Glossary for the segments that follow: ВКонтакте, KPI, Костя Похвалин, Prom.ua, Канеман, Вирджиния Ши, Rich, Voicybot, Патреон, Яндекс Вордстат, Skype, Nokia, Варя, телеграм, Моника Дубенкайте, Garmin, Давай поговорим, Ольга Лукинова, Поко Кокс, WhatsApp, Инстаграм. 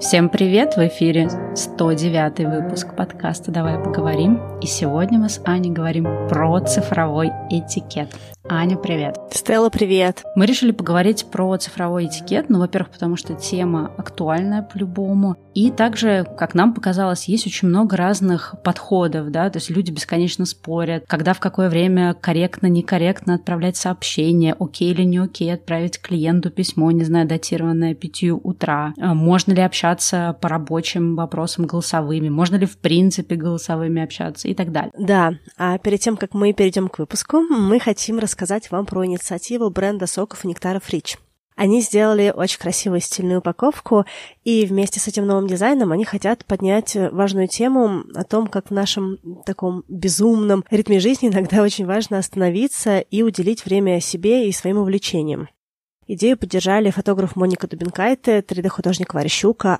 Всем привет! В эфире 109-й выпуск подкаста «Давай поговорим». И сегодня мы с Аней говорим про цифровой этикет. Аня, привет! Стелла, привет! Мы решили поговорить про цифровой этикет, ну, во-первых, потому что тема актуальная по-любому. И также, как нам показалось, есть очень много разных подходов, да, то есть люди бесконечно спорят, когда, в какое время корректно, некорректно отправлять сообщение, окей или не окей отправить клиенту письмо, не знаю, датированное 5 утра, можно ли общаться по рабочим вопросам голосовыми, можно ли в принципе голосовыми общаться и так далее. Да, а перед тем, как мы перейдем к выпуску, мы хотим рассказать вам про инициативу бренда соков и нектаров Rich. Они сделали очень красивую стильную упаковку, и вместе с этим новым дизайном они хотят поднять важную тему о том, как в нашем таком безумном ритме жизни иногда очень важно остановиться и уделить время себе и своим увлечениям. Идею поддержали фотограф Моника Дубенкайте, 3D-художник Варя,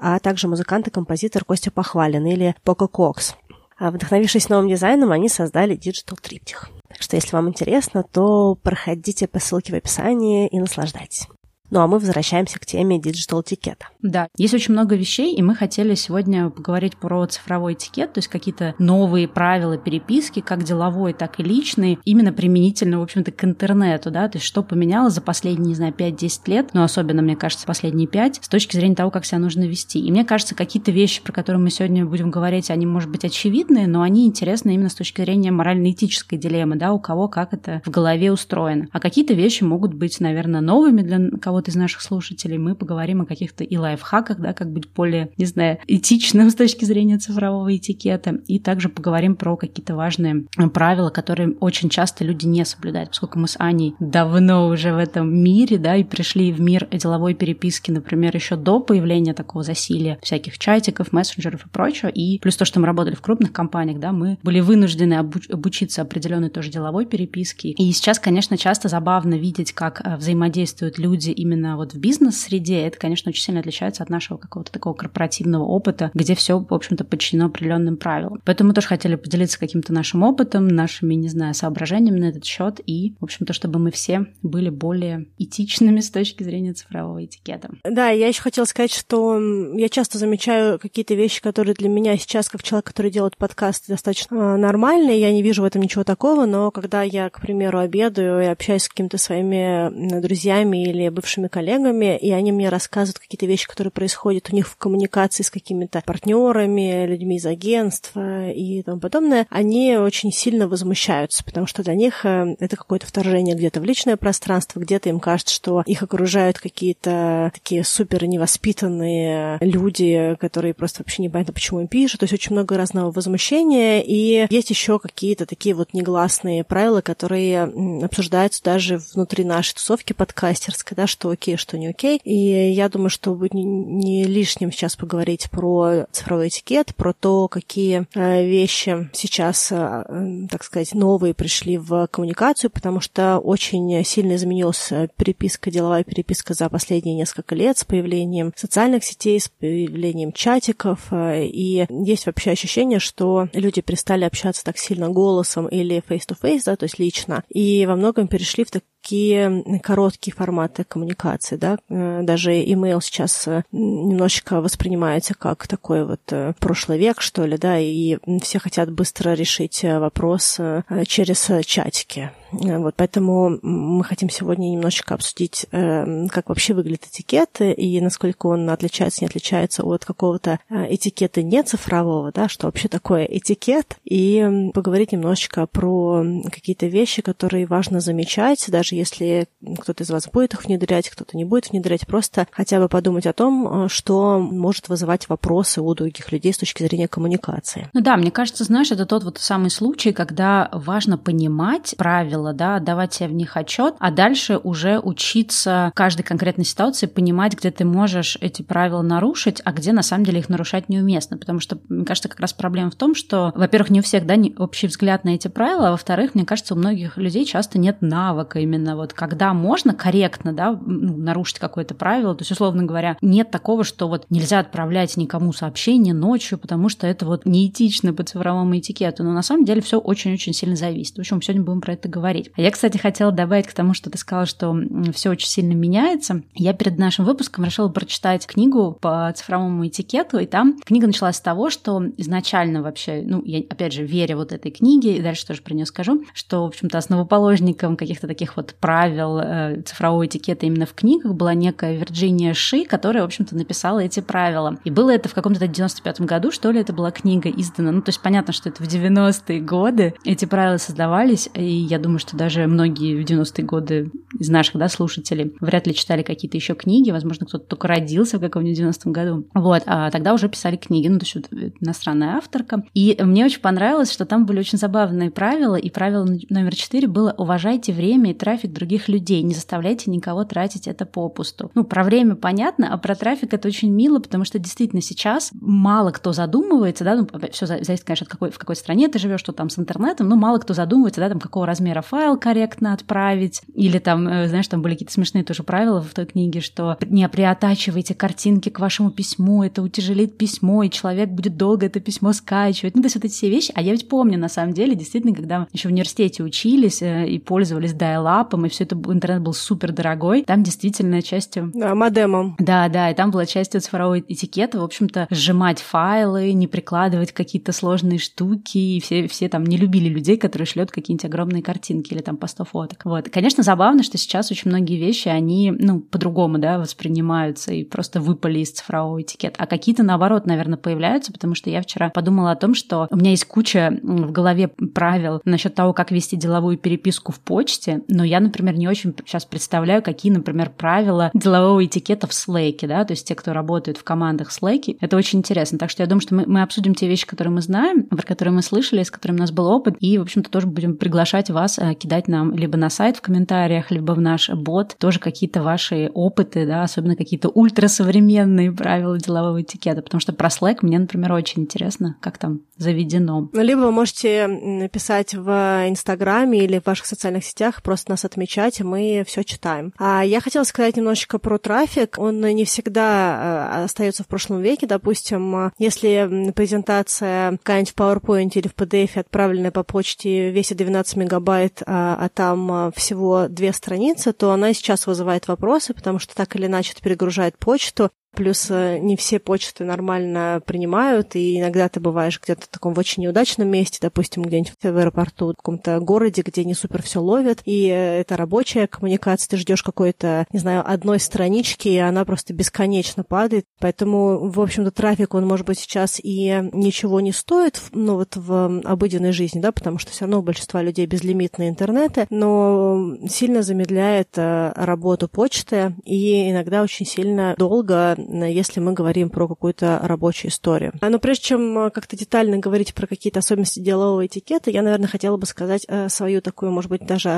а также музыкант и композитор Костя Похвалин или Поко Кокс. Вдохновившись новым дизайном, они создали диджитал-триптих. Так что, если вам интересно, то проходите по ссылке в описании и наслаждайтесь. Ну а мы возвращаемся к теме диджитал-этикета. Да, есть очень много вещей, и мы хотели сегодня поговорить про цифровой этикет, то есть какие-то новые правила переписки, как деловой, так и личной, именно применительно, в общем-то, к интернету, да, то есть что поменялось за последние, не знаю, 5-10 лет, но особенно, мне кажется, последние 5, с точки зрения того, как себя нужно вести. И мне кажется, какие-то вещи, про которые мы сегодня будем говорить, они, может быть, очевидные, но они интересны именно с точки зрения морально-этической дилеммы, да, у кого как это в голове устроено. А какие-то вещи могут быть, наверное, новыми для кого-то из наших слушателей, мы поговорим о каких-то и лайфхаках, да, как быть более, не знаю, этичным с точки зрения цифрового этикета, и также поговорим про какие-то важные правила, которые очень часто люди не соблюдают, поскольку мы с Аней давно уже в этом мире, да, и пришли в мир деловой переписки, например, еще до появления такого засилия всяких чатиков, мессенджеров и прочего, и плюс то, что мы работали в крупных компаниях, да, мы были вынуждены обучиться определенной тоже деловой переписке, и сейчас, конечно, часто забавно видеть, как взаимодействуют люди и именно вот в бизнес-среде, это, конечно, очень сильно отличается от нашего какого-то такого корпоративного опыта, где все, в общем-то, подчинено определенным правилам. Поэтому мы тоже хотели поделиться каким-то нашим опытом, нашими, не знаю, соображениями на этот счет и, в общем-то, чтобы мы все были более этичными с точки зрения цифрового этикета. Да, я еще хотела сказать, что я часто замечаю какие-то вещи, которые для меня сейчас, как человек, который делает подкасты, достаточно нормальные, я не вижу в этом ничего такого, но когда я, к примеру, обедаю и общаюсь с какими-то своими друзьями или бывшими коллегами, и они мне рассказывают какие-то вещи, которые происходят у них в коммуникации с какими-то партнерами, людьми из агентства и тому подобное, они очень сильно возмущаются, потому что для них это какое-то вторжение где-то в личное пространство, где-то им кажется, что их окружают какие-то такие супер невоспитанные люди, которые просто вообще непонятно, почему им пишут, то есть очень много разного возмущения, и есть еще какие-то такие вот негласные правила, которые обсуждаются даже внутри нашей тусовки подкастерской, да, что окей, что не окей. И я думаю, что будет не лишним сейчас поговорить про цифровой этикет, про то, какие вещи сейчас, так сказать, новые пришли в коммуникацию, потому что очень сильно изменилась переписка, деловая переписка за последние несколько лет с появлением социальных сетей, с появлением чатиков. И есть вообще ощущение, что люди перестали общаться так сильно голосом или face-to-face, да, то есть лично, и во многом перешли в такие короткие форматы коммуникации, да, даже имейл сейчас немножечко воспринимается как такой вот прошлый век, что ли, да, и все хотят быстро решить вопрос через чатики. Вот, поэтому мы хотим сегодня немножечко обсудить, как вообще выглядит этикет и насколько он отличается, не отличается от какого-то этикета не цифрового, да, что вообще такое этикет, и поговорить немножечко про какие-то вещи, которые важно замечать, даже если кто-то из вас будет их внедрять, кто-то не будет внедрять, просто хотя бы подумать о том, что может вызывать вопросы у других людей с точки зрения коммуникации. Ну да, мне кажется, знаешь, это тот вот самый случай, когда важно понимать правила, да, давать себе в них отчет, а дальше уже учиться в каждой конкретной ситуации понимать, где ты можешь эти правила нарушить, а где на самом деле их нарушать неуместно, потому что, мне кажется, как раз проблема в том, что, во-первых, не у всех, да, общий взгляд на эти правила, а во-вторых, мне кажется, у многих людей часто нет навыка именно вот когда можно корректно, да, нарушить какое-то правило, то есть, условно говоря, нет такого, что вот нельзя отправлять никому сообщение ночью, потому что это вот неэтично по цифровому этикету, но на самом деле все очень-очень сильно зависит. В общем, мы сегодня будем про это говорить. поговорить. Я, кстати, хотела добавить к тому, что ты сказала, что все очень сильно меняется. Я перед нашим выпуском решила прочитать книгу по цифровому этикету, и там книга началась с того, что изначально вообще, ну, я, опять же, веря вот этой книге, и дальше тоже про нее скажу, что, в общем-то, основоположником каких-то таких вот правил цифрового этикета именно в книгах была некая Вирджиния Ши, которая, в общем-то, написала эти правила. И было это в каком-то 95-м году, что ли, это была книга издана. Ну, то есть понятно, что это в 90-е годы эти правила создавались, и я думаю, что даже многие в 90-е годы из наших, да, слушателей вряд ли читали какие-то еще книги, возможно, кто-то только родился в каком-нибудь 90-м году. Вот, а тогда уже писали книги, ну, то есть иностранная авторка. И мне очень понравилось, что там были очень забавные правила, и правило номер 4 было: уважайте время и трафик других людей, не заставляйте никого тратить это попусту. Ну, про время понятно, а про трафик это очень мило, потому что действительно сейчас мало кто задумывается, да, ну, все зависит, конечно, от какой, в какой стране ты живешь, что там с интернетом, но мало кто задумывается, да, там, какого размера файл корректно отправить, или там, знаешь, там были какие-то смешные тоже правила в той книге, что не приотачивайте картинки к вашему письму, это утяжелит письмо, и человек будет долго это письмо скачивать, ну, то есть вот эти все вещи, а я ведь помню, на самом деле, действительно, когда еще в университете учились и пользовались дайлапом, и все это, интернет был супер дорогой, там действительно частью... Да, модемом. Да, и там была частью цифрового этикета, в общем-то, сжимать файлы, не прикладывать какие-то сложные штуки, и все там не любили людей, которые шлют какие-нибудь огромные картинки или там по 100 фоток. Вот. Конечно, забавно, что сейчас очень многие вещи, они, ну, по-другому, да, воспринимаются и просто выпали из цифрового этикета. А какие-то, наоборот, наверное, появляются, потому что я вчера подумала о том, что у меня есть куча в голове правил насчет того, как вести деловую переписку в почте, но я, например, не очень сейчас представляю, какие, например, правила делового этикета в Slack, да, то есть те, кто работает в командах в Slack, это очень интересно. Так что я думаю, что мы обсудим те вещи, которые мы знаем, про которые мы слышали, с которыми у нас был опыт, и, в общем-то, тоже будем приглашать вас кидать нам либо на сайт в комментариях, либо в наш бот тоже какие-то ваши опыты, да, особенно какие-то ультрасовременные правила делового этикета, потому что про Slack мне, например, очень интересно, как там заведено. Ну, либо вы можете написать в Инстаграме или в ваших социальных сетях, просто нас отмечать, и мы все читаем. А я хотела сказать немножечко про трафик. Он не всегда остается в прошлом веке. Допустим, если презентация какая-нибудь в PowerPoint или в PDF отправленная по почте весит 12 мегабайт, а там всего 2 страницы, то она сейчас вызывает вопросы, потому что так или иначе это перегружает почту. Плюс не все почты нормально принимают, и иногда ты бываешь где-то в таком очень неудачном месте, допустим, где-нибудь в аэропорту, в каком-то городе, где не супер все ловят, и это рабочая коммуникация, ты ждешь какой-то, не знаю, одной странички, и она просто бесконечно падает. Поэтому, в общем-то, трафик, он, может быть, сейчас и ничего не стоит, ну, вот в обыденной жизни, да, потому что все равно у большинства людей безлимитные интернеты, но сильно замедляет работу почты, и иногда очень сильно долго, если мы говорим про какую-то рабочую историю. Но прежде чем как-то детально говорить про какие-то особенности делового этикета, я, наверное, хотела бы сказать свою такую, может быть, даже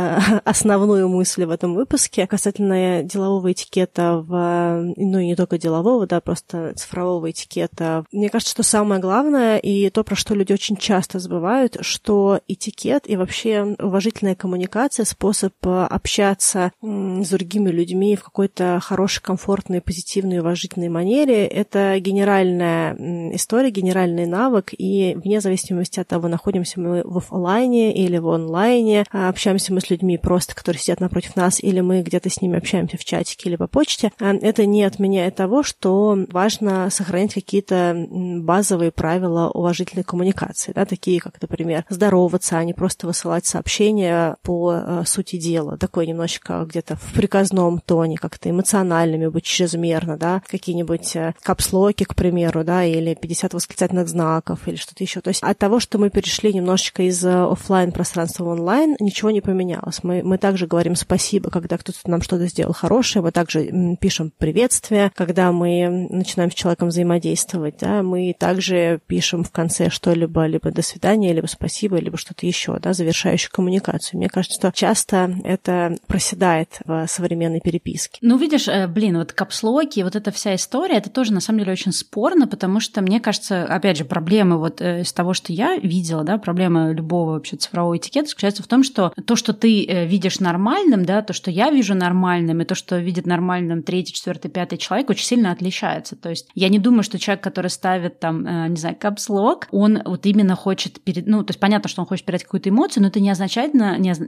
основную мысль в этом выпуске касательно делового этикета, ну и не только делового, да, просто цифрового этикета. Мне кажется, что самое главное и то, про что люди очень часто забывают, что этикет и вообще уважительная коммуникация, способ общаться с другими людьми в какой-то хорошей, комфортной, позитивной, уважительной манере, это генеральная история, генеральный навык, и вне зависимости от того, находимся мы в офлайне или в онлайне, общаемся мы с людьми просто, которые сидят напротив нас, или мы где-то с ними общаемся в чатике или по почте, это не отменяет того, что важно сохранять какие-то базовые правила уважительной коммуникации, да, такие как, например, здороваться, а не просто высылать сообщения по сути дела, такое немножечко где-то в приказном тоне, как-то эмоциональными, быть чрезмерно, да, какие-нибудь капслоки, к примеру, да, или 50 восклицательных знаков, или что-то еще. То есть от того, что мы перешли немножечко из офлайн пространства в онлайн, ничего не поменялось. Мы также говорим спасибо, когда кто-то нам что-то сделал хорошее, мы также пишем приветствие, когда мы начинаем с человеком взаимодействовать, да, мы также пишем в конце что-либо, либо до свидания, либо спасибо, либо что-то еще, да, завершающую коммуникацию. Мне кажется, что часто это проседает в современной переписке. Ну, видишь, блин, вот капслоки, вот это вся вся история, это тоже на самом деле очень спорно, потому что, мне кажется, опять же, проблемы вот из того, что я видела, да, проблема любого вообще цифрового этикета заключается в том, что то, что ты видишь нормальным, да, то, что я вижу нормальным, и то, что видит нормальным третий, четвертый, пятый человек, очень сильно отличается. То есть я не думаю, что человек, который ставит там, не знаю, капслок, он вот именно хочет перед... Ну, то есть понятно, что он хочет передать какую-то эмоцию, но это не означает,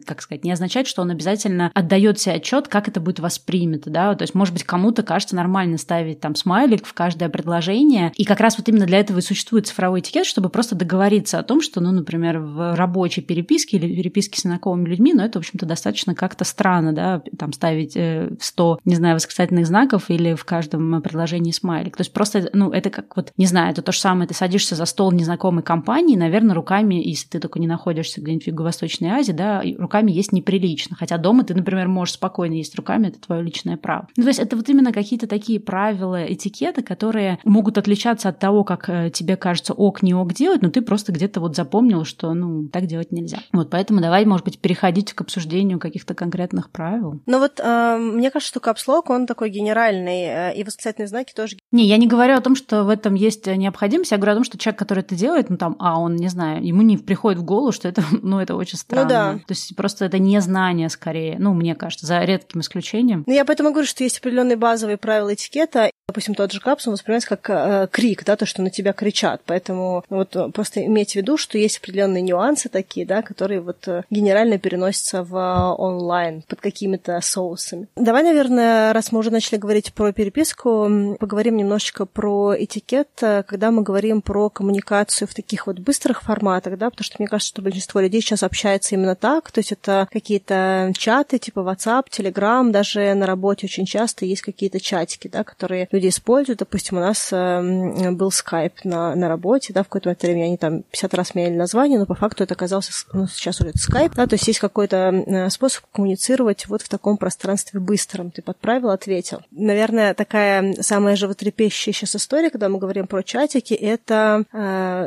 как сказать, не означает, что он обязательно отдает себе отчет, как это будет воспринято, да, то есть, может быть, кому-то кажется нормально ставить там смайлик в каждое предложение, и как раз вот именно для этого и существует цифровой этикет, чтобы просто договориться о том, что, ну, например, в рабочей переписке или переписке с незнакомыми людьми, ну, это, в общем-то, достаточно как-то странно, да, там ставить 100, не знаю, восклицательных знаков или в каждом предложении смайлик, то есть просто, ну, это как вот, не знаю, это то же самое, ты садишься за стол незнакомой компании, наверное, руками, если ты только не находишься где-нибудь в Юго-Восточной Азии, да, руками есть неприлично, хотя дома ты, например, можешь спокойно есть руками, это твое личное право. Ну, то есть это вот именно какие-то такие правила этикета, которые могут отличаться от того, как тебе кажется ок, не ок делать, но ты просто где-то вот запомнил, что, ну, так делать нельзя. Вот поэтому давай, может быть, переходить к обсуждению каких-то конкретных правил. Ну вот, мне кажется, что капслок, он такой генеральный, и восклицательные знаки тоже. Не, я не говорю о том, что в этом есть необходимость, я говорю о том, что человек, который это делает, ну, там, он, не знаю, ему не приходит в голову, что это, ну, это очень странно. Ну, да. То есть просто это незнание скорее, ну, мне кажется, за редким исключением. Ну, я поэтому говорю, что есть определенные базовые правила этикета. Допустим, тот же капс, он воспринимается как крик, да, то, что на тебя кричат. Поэтому вот просто иметь в виду, что есть определенные нюансы такие, да, которые вот генерально переносятся в онлайн под какими-то соусами. Давай, наверное, раз мы уже начали говорить про переписку, поговорим немножечко про этикет, когда мы говорим про коммуникацию в таких вот быстрых форматах, да, потому что мне кажется, что большинство людей сейчас общается именно так, то есть это какие-то чаты типа WhatsApp, Telegram, даже на работе очень часто есть какие-то чатики, да, которые люди используют. Допустим, у нас был Skype на работе, да, в какой-то момент они там 50 раз меняли название, но по факту это оказался, ну, сейчас уже это Skype, да, то есть есть какой-то способ коммуницировать вот в таком пространстве быстром. Ты подправил, ответил. Наверное, такая самая животрепещущая сейчас история, когда мы говорим про чатики, это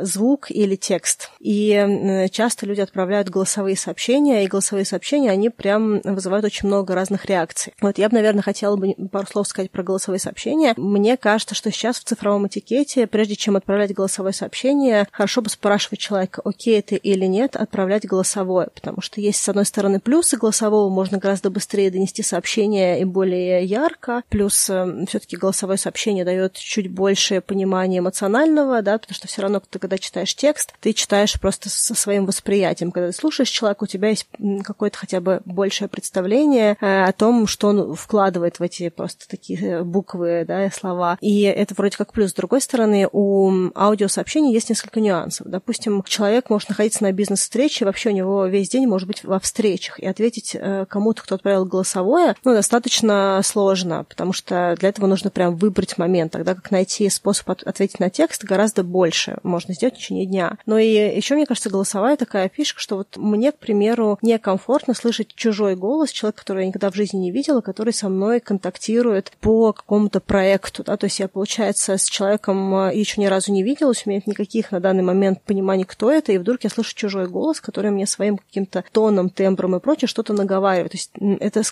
звук или текст. И часто люди отправляют голосовые сообщения, и голосовые сообщения, они прям вызывают очень много разных реакций. Вот я бы, наверное, хотела бы пару слов сказать про голосовые сообщения. Мне кажется, что сейчас в цифровом этикете, прежде чем отправлять голосовое сообщение, хорошо бы спрашивать человека, окей ты или нет, отправлять голосовое, потому что есть, с одной стороны, плюсы голосового, можно гораздо быстрее донести сообщение и более ярко, плюс все-таки голосовое сообщение дает чуть больше понимания эмоционального, да, потому что все равно, когда читаешь текст, ты читаешь просто со своим восприятием. Когда ты слушаешь человека, у тебя есть какое-то хотя бы большее представление о том, что он вкладывает в эти просто такие буквы, да, слова. И это вроде как плюс. С другой стороны, у аудиосообщений есть несколько нюансов. Допустим, человек может находиться на бизнес-встрече, вообще у него весь день может быть во встречах, и ответить кому-то, кто отправил голосовое, ну, достаточно сложно, потому что для этого нужно прям выбрать момент, тогда как найти способ ответить на текст гораздо больше можно сделать в течение дня. Но и еще, мне кажется, голосовая такая фишка, что вот мне, к примеру, некомфортно слышать чужой голос, человек, которого я никогда в жизни не видела, который со мной контактирует по какому-то проекту, да, то есть я, получается, с человеком еще ни разу не виделась, у меня нет никаких на данный момент пониманий, кто это, и вдруг я слышу чужой голос, который мне своим каким-то тоном, тембром и прочее что-то наговаривает. То есть это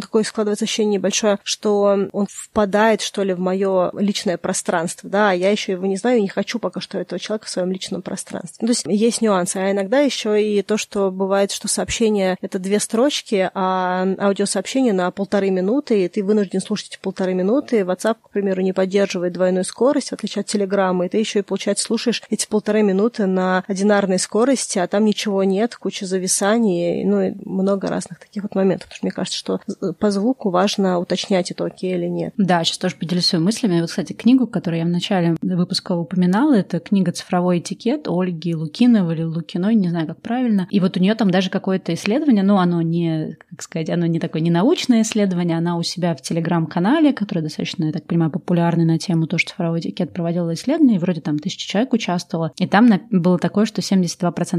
такое складывается ощущение небольшое, что он впадает, что ли, в мое личное пространство, да, а я еще его не знаю и не хочу пока что этого человека в своем личном пространстве. Ну, то есть есть нюансы, а иногда еще и то, что бывает, что сообщение — это 2 строчки, а аудиосообщение на 1,5 минуты, и ты вынужден слушать 1,5 минуты. WhatsApp, к примеру, не поддерживает двойную скорость, в отличие от Telegram, и ты еще и, получается, слушаешь эти 1,5 минуты на одинарной скорости, а там ничего нет, куча зависаний, ну и много разных таких вот моментов. Потому что мне кажется, что по звуку важно уточнять, это окей или нет. Да, сейчас тоже поделюсь своими мыслями. Вот, кстати, книгу, которую я в начале выпуска упоминала, это книга «Цифровой этикет» Ольги Лукиновой или Лукиной, не знаю, как правильно. И вот у нее там даже какое-то исследование, но оно не, как сказать, оно не такое ненаучное исследование, она у себя в Телеграм-канале, который достаточно, я так понимаю, популярный на тему то, что цифровой этикет, проводила исследование, и вроде там 1000 человек участвовало. И там было такое, что 72%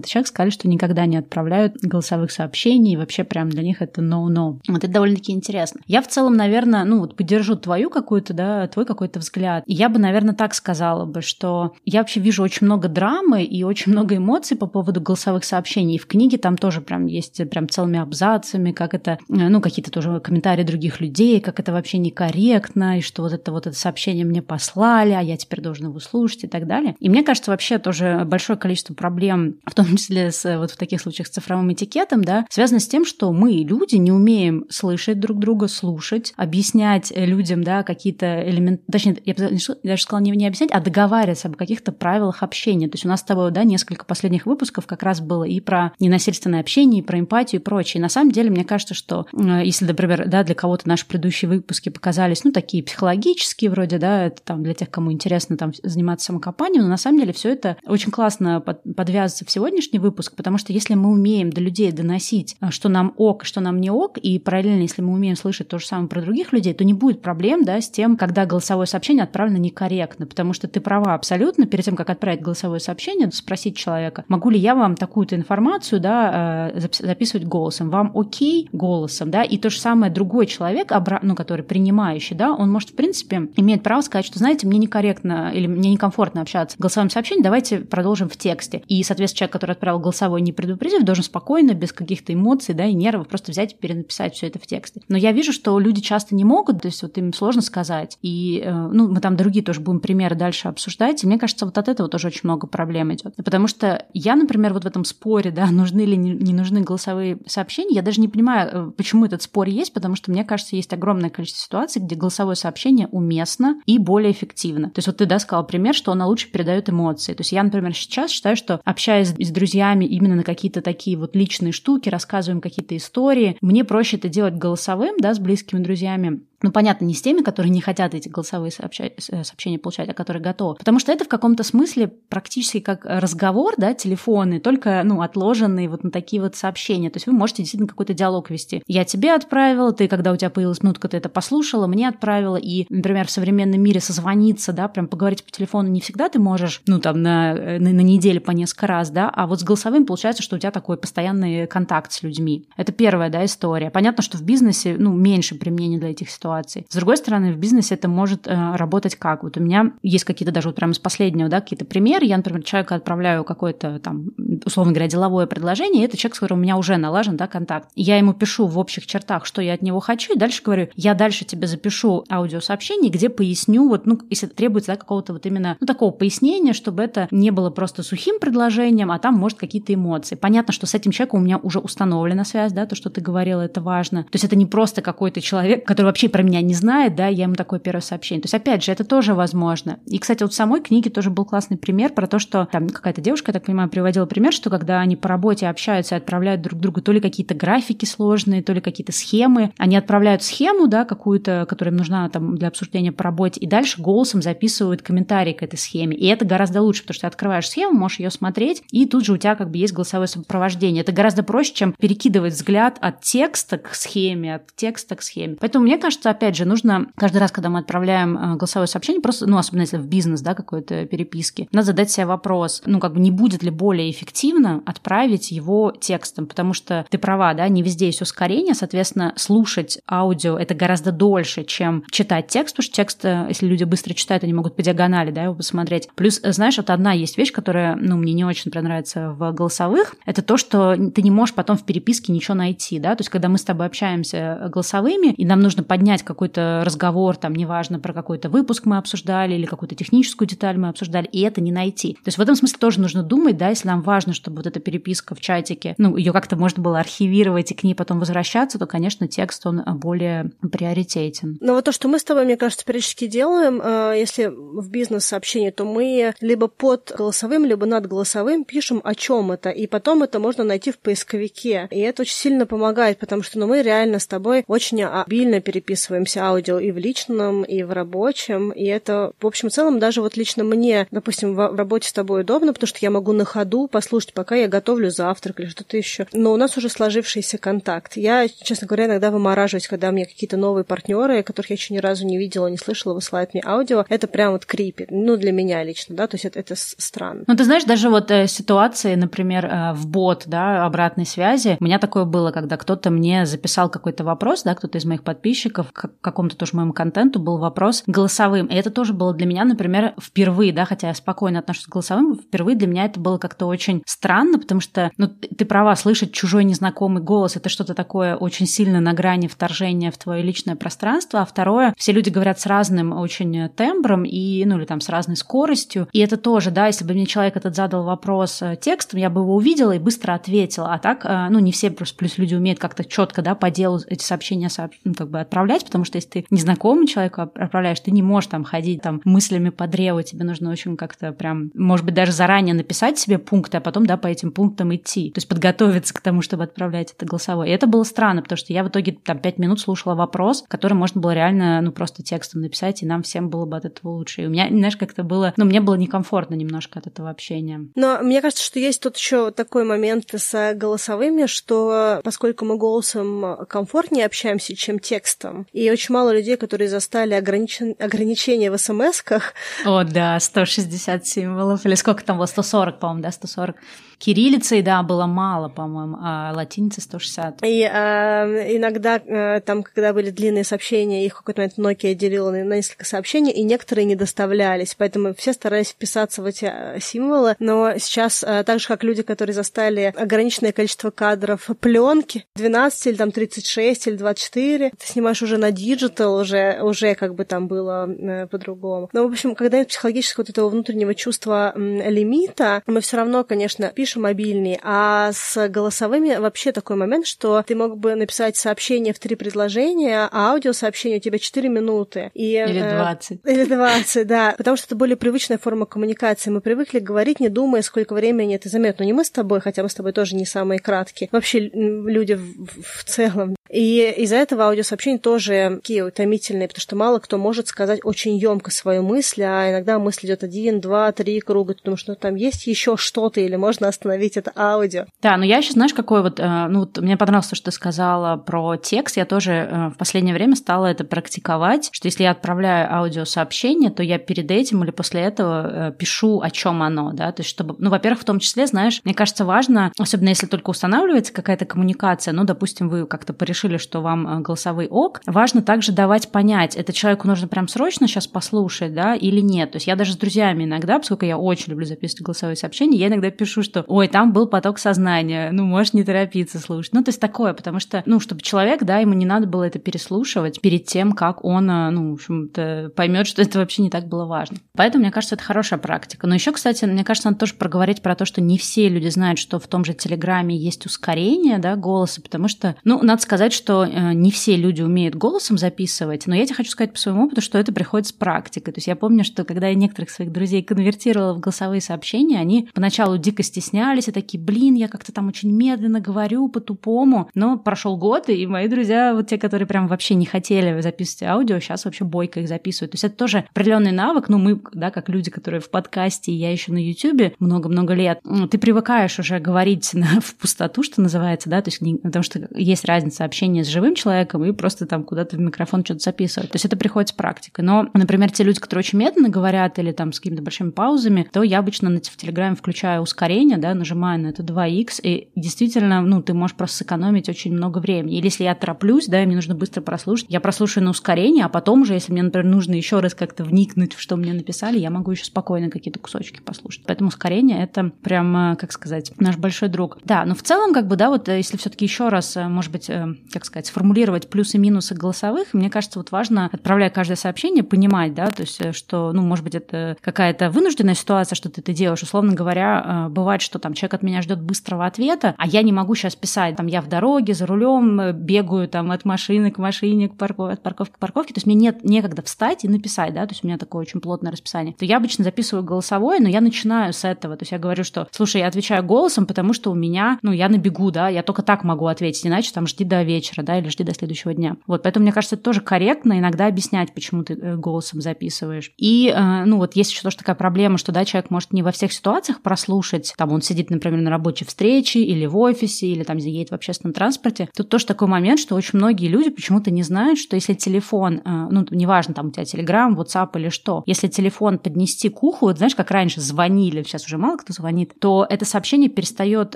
человек сказали, что никогда не отправляют голосовых сообщений, и вообще прям для них это no-no. Вот это довольно-таки интересно. Я в целом, наверное, ну вот поддержу твою какую-то, да, твой какой-то взгляд. И я бы, наверное, так сказала бы, что я вообще вижу очень много драмы и очень много эмоций по поводу голосовых сообщений. И в книге там тоже прям есть прям целыми абзацами, как это, ну, какие-то тоже комментарии других людей, как это вообще некорректно, и что вот это сообщение мне послали, а я теперь должен его слушать и так далее. И мне кажется, вообще тоже большое количество проблем, в том числе в таких случаях с цифровым этикетом, да, связано с тем, что мы, люди, не умеем слышать друг друга, слушать, объяснять людям, да, какие-то элементы, точнее, я даже сказала не объяснять, а договариваться об каких-то правилах общения. То есть у нас с тобой, да, несколько последних выпусков как раз было и про ненасильственное общение, и про эмпатию и прочее. И на самом деле, мне кажется, что если, например, да, для кого-то наши предыдущие выпуски показались, ну, такие психологические вроде, да, это там для тех, кому интересно там заниматься самокопанием, но на самом деле все это очень классно подвязывается в сегодняшний выпуск, потому что если мы умеем до людей доносить, что нам ок, что нам не ок, и параллельно, если мы умеем слышать то же самое про других людей, то не будет проблем, да, с тем, когда голосовое сообщение отправлено некорректно, потому что ты права абсолютно, перед тем, как отправить голосовое сообщение, спросить человека, могу ли я вам такую-то информацию, да, записывать голосом, вам окей голосом, да, и то же самое другой человек, ну, который принимающий, да, он может, в принципе, имеет право сказать, что, знаете, мне некорректно или мне некомфортно общаться в голосовом сообщении, давайте продолжим в тексте. И, соответственно, человек, который отправил голосовой, не предупредив, должен спокойно, без каких-то эмоций, да, и нервов просто взять и перенаписать все это в тексте. Но я вижу, что люди часто не могут, то есть вот им сложно сказать. И, ну, мы там другие тоже будем примеры дальше обсуждать, и мне кажется, вот от этого тоже очень много проблем идет. Потому что я, например, вот в этом споре, да, нужны или не нужны голосовые сообщения, я даже не понимаю, почему этот спор есть, потому что, мне кажется, есть огромное количество ситуаций, где голосовое сообщение уместно и более эффективно. То есть вот ты, да, сказал пример, что оно лучше передает эмоции. То есть я, например, сейчас считаю, что общаясь с друзьями именно на какие-то такие вот личные штуки, рассказываем какие-то истории, мне проще это делать голосовым, да, с близкими друзьями. Ну, понятно, не с теми, которые не хотят эти голосовые сообщения получать, а которые готовы. Потому что это в каком-то смысле практически как разговор, да, телефонный, только, ну, отложенный вот на такие вот сообщения. То есть вы можете действительно какой-то диалог вести. Я тебе отправила, ты, когда у тебя появилась минутка, ты это послушала, мне отправила. И, например, в современном мире созвониться, да, прям поговорить по телефону не всегда ты можешь, ну, там, на неделю по несколько раз, да. А вот с голосовым получается, что у тебя такой постоянный контакт с людьми. Это первая, да, история. Понятно, что в бизнесе, ну, меньше применения для этих ситуаций. С другой стороны, в бизнесе это может работать как? Вот у меня есть какие-то даже вот прямо из последнего, да, какие-то примеры. Я, например, человеку отправляю какое-то там, условно говоря, деловое предложение, и это человек, с которым у меня уже налажен, да, контакт. Я ему пишу в общих чертах, что я от него хочу, и дальше говорю, я дальше тебе запишу аудиосообщение, где поясню, вот, ну, если требуется, да, какого-то вот именно, ну, такого пояснения, чтобы это не было просто сухим предложением, а там, может, какие-то эмоции. Понятно, что с этим человеком у меня уже установлена связь, да, то, что ты говорила, это важно. То есть это не просто какой-то человек, который вообще про меня не знает, да, я ему такое первое сообщение. То есть, опять же, это тоже возможно. И, кстати, вот в самой книге тоже был классный пример про то, что там какая-то девушка, я так понимаю, приводила пример, что когда они по работе общаются и отправляют друг другу то ли какие-то графики сложные, то ли какие-то схемы, они отправляют схему, да, какую-то, которая им нужна там для обсуждения по работе, и дальше голосом записывают комментарии к этой схеме. И это гораздо лучше, потому что ты открываешь схему, можешь ее смотреть, и тут же у тебя как бы есть голосовое сопровождение. Это гораздо проще, чем перекидывать взгляд от текста к схеме, от текста к схеме. Поэтому, мне кажется, опять же, нужно каждый раз, когда мы отправляем голосовое сообщение, просто, ну, особенно если в бизнес, да, какой-то переписки, надо задать себе вопрос, ну, как бы не будет ли более эффективно отправить его текстом, потому что ты права, да, не везде есть ускорение, соответственно, слушать аудио это гораздо дольше, чем читать текст, потому что текст, если люди быстро читают, они могут по диагонали, да, его посмотреть. Плюс, знаешь, вот одна есть вещь, которая, ну, мне не очень нравится в голосовых, это то, что ты не можешь потом в переписке ничего найти, да, то есть когда мы с тобой общаемся голосовыми, и нам нужно поднять какой-то разговор, там, неважно, про какой-то выпуск мы обсуждали или какую-то техническую деталь мы обсуждали, и это не найти. То есть в этом смысле тоже нужно думать, да, если нам важно, чтобы вот эта переписка в чатике, ну, ее как-то можно было архивировать и к ней потом возвращаться, то, конечно, текст, он более приоритетен. Но вот то, что мы с тобой, мне кажется, периодически делаем, если в бизнес-сообщении, то мы либо под голосовым, либо над голосовым пишем, о чем это, и потом это можно найти в поисковике. И это очень сильно помогает, потому что, ну, мы реально с тобой очень обильно переписываем аудио и в личном, и в рабочем, и это, в общем, в целом, даже вот лично мне, допустим, в работе с тобой удобно, потому что я могу на ходу послушать, пока я готовлю завтрак или что-то еще. Но у нас уже сложившийся контакт. Я, честно говоря, иногда вымораживаюсь, когда мне какие-то новые партнеры, которых я еще ни разу не видела, не слышала, высылают мне аудио. Это прям вот крипи. Ну, для меня лично, да, то есть это странно. Ну, ты знаешь, даже вот ситуации, например, в бот, да, обратной связи, у меня такое было, когда кто-то мне записал какой-то вопрос, да, кто-то из моих подписчиков, к какому-то тоже моему контенту был вопрос голосовым. И это тоже было для меня, например, впервые, да, хотя я спокойно отношусь к голосовым, впервые для меня это было как-то очень очень странно, потому что, ну, ты права, слышать чужой незнакомый голос — это что-то такое очень сильно на грани вторжения в твое личное пространство. А второе, все люди говорят с разным очень тембром и, ну, или там с разной скоростью. И это тоже, да, если бы мне человек этот задал вопрос текстом, я бы его увидела и быстро ответила. А так, ну, не все просто, плюс люди умеют как-то четко, да, по делу эти сообщения, ну, как бы отправлять, потому что если ты незнакомый человеку отправляешь, ты не можешь там ходить там мыслями по древу, тебе нужно очень как-то прям, может быть, даже заранее написать себе пункты, а потом, да, по этим пунктам идти. То есть подготовиться к тому, чтобы отправлять это голосовое. И это было странно, потому что я в итоге там 5 минут слушала вопрос, который можно было реально, ну, просто текстом написать, и нам всем было бы от этого лучше. И у меня, знаешь, как-то было, ну, мне было некомфортно немножко от этого общения. Но мне кажется, что есть тут еще такой момент с голосовыми, что поскольку мы голосом комфортнее общаемся, чем текстом, и очень мало людей, которые застали ограничения в смс-ках. О, да, 160 символов, или сколько там было, 140, по-моему, да, 140. Кириллицей, да, было мало, по-моему, а латиницей 160. И иногда там, когда были длинные сообщения, их в какой-то момент Nokia делила на несколько сообщений, и некоторые не доставлялись, поэтому все старались вписаться в эти символы. Но сейчас, так же, как люди, которые застали ограниченное количество кадров пленки, 12 или там 36 или 24, ты снимаешь уже на диджитал, уже как бы там было по-другому. Но, в общем, когда нет психологического вот этого внутреннего чувства лимита, мы все равно, конечно, пишем мобильный, а с голосовыми вообще такой момент, что ты мог бы написать сообщение в 3 предложения, а аудиосообщение у тебя 4 минуты. Или 20, да. Потому что это более привычная форма коммуникации. Мы привыкли говорить, не думая, сколько времени это займет. Но не мы с тобой, хотя мы с тобой тоже не самые краткие. Вообще люди в целом. И из-за этого аудиосообщения тоже такие утомительные, потому что мало кто может сказать очень ёмко свою мысль, а иногда мысль идет 1, 2, 3 круга, потому что там есть еще что-то, или можно остановить это аудио. Да, но я еще, знаешь, какой вот... Ну, вот мне понравилось то, что ты сказала про текст. Я тоже в последнее время стала это практиковать, что если я отправляю аудиосообщение, то я перед этим или после этого пишу, о чем оно, да, то есть чтобы... Ну, во-первых, в том числе, знаешь, мне кажется, важно, особенно если только устанавливается какая-то коммуникация, ну, допустим, вы как-то порешили, что вам голосовой ок, важно также давать понять, это человеку нужно прям срочно сейчас послушать, да, или нет. То есть я даже с друзьями иногда, поскольку я очень люблю записывать голосовые сообщения, я иногда пишу, что «Ой, там был поток сознания, ну, можешь не торопиться слушать». Ну, то есть такое, потому что, ну, чтобы человек, да, ему не надо было это переслушивать перед тем, как он, ну, в общем-то, поймет, что это вообще не так было важно. Поэтому, мне кажется, это хорошая практика. Но еще, кстати, мне кажется, надо тоже проговорить про то, что не все люди знают, что в том же Телеграме есть ускорение, да, голоса, потому что, ну, надо сказать, что не все люди умеют голосом записывать, но я тебе хочу сказать по своему опыту, что это приходит с практикой. То есть я помню, что когда я некоторых своих друзей конвертировала в голосовые сообщения, они поначалу дико стеснялись и такие, блин, я как-то там очень медленно говорю, по-тупому. Но прошел год, и мои друзья, вот те, которые прям вообще не хотели записывать аудио, сейчас вообще бойко их записывают. То есть это тоже определенный навык. Ну, мы, да, как люди, которые в подкасте, я еще на Ютубе много-много лет, ты привыкаешь уже говорить в пустоту, что называется, да, то есть потому что есть разница общения с живым человеком и просто там куда-то в микрофон что-то записывать. То есть это приходит с практикой. Но, например, те люди, которые очень медленно говорят или там с какими-то большими паузами, то я обычно в Телеграме включаю ускорение, да, нажимаю на это 2x, и действительно, ну, ты можешь просто сэкономить очень много времени. Или если я тороплюсь, да, и мне нужно быстро прослушать, я прослушаю на ускорение, а потом уже, если мне, например, нужно еще раз как-то вникнуть, в что мне написали, я могу еще спокойно какие-то кусочки послушать. Поэтому ускорение — это прям, как сказать, наш большой друг. Да, но в целом, как бы, да, вот если все-таки еще раз, может быть, как сказать, сформулировать плюсы и минусы голосовых. Мне кажется, вот важно, отправляя каждое сообщение, понимать, да, то есть, что, ну, может быть, это какая-то вынужденная ситуация, что ты это делаешь. Условно говоря, бывает, что там человек от меня ждет быстрого ответа, а я не могу сейчас писать, там, я в дороге, за рулем, бегаю там от машины к машине, от парковки к парковке, то есть мне некогда встать и написать, да, то есть у меня такое очень плотное расписание. То я обычно записываю голосовое, но я начинаю с этого, то есть я говорю, что, слушай, я отвечаю голосом, потому что у меня, ну, я на бегу, да, я только так могу ответить, иначе там жди до вечера, да, или жди до следующего дня. Вот, поэтому, мне кажется, это тоже корректно иногда объяснять, почему ты голосом записываешь. И, ну, вот есть еще тоже такая проблема, что, да, человек может не во всех ситуациях прослушать, там, он сидит, например, на рабочей встрече или в офисе, или там едет в общественном транспорте. Тут тоже такой момент, что очень многие люди почему-то не знают, что если телефон, ну, неважно, там у тебя Telegram, WhatsApp или что, если телефон поднести к уху, вот, знаешь, как раньше звонили, сейчас уже мало кто звонит, то это сообщение перестает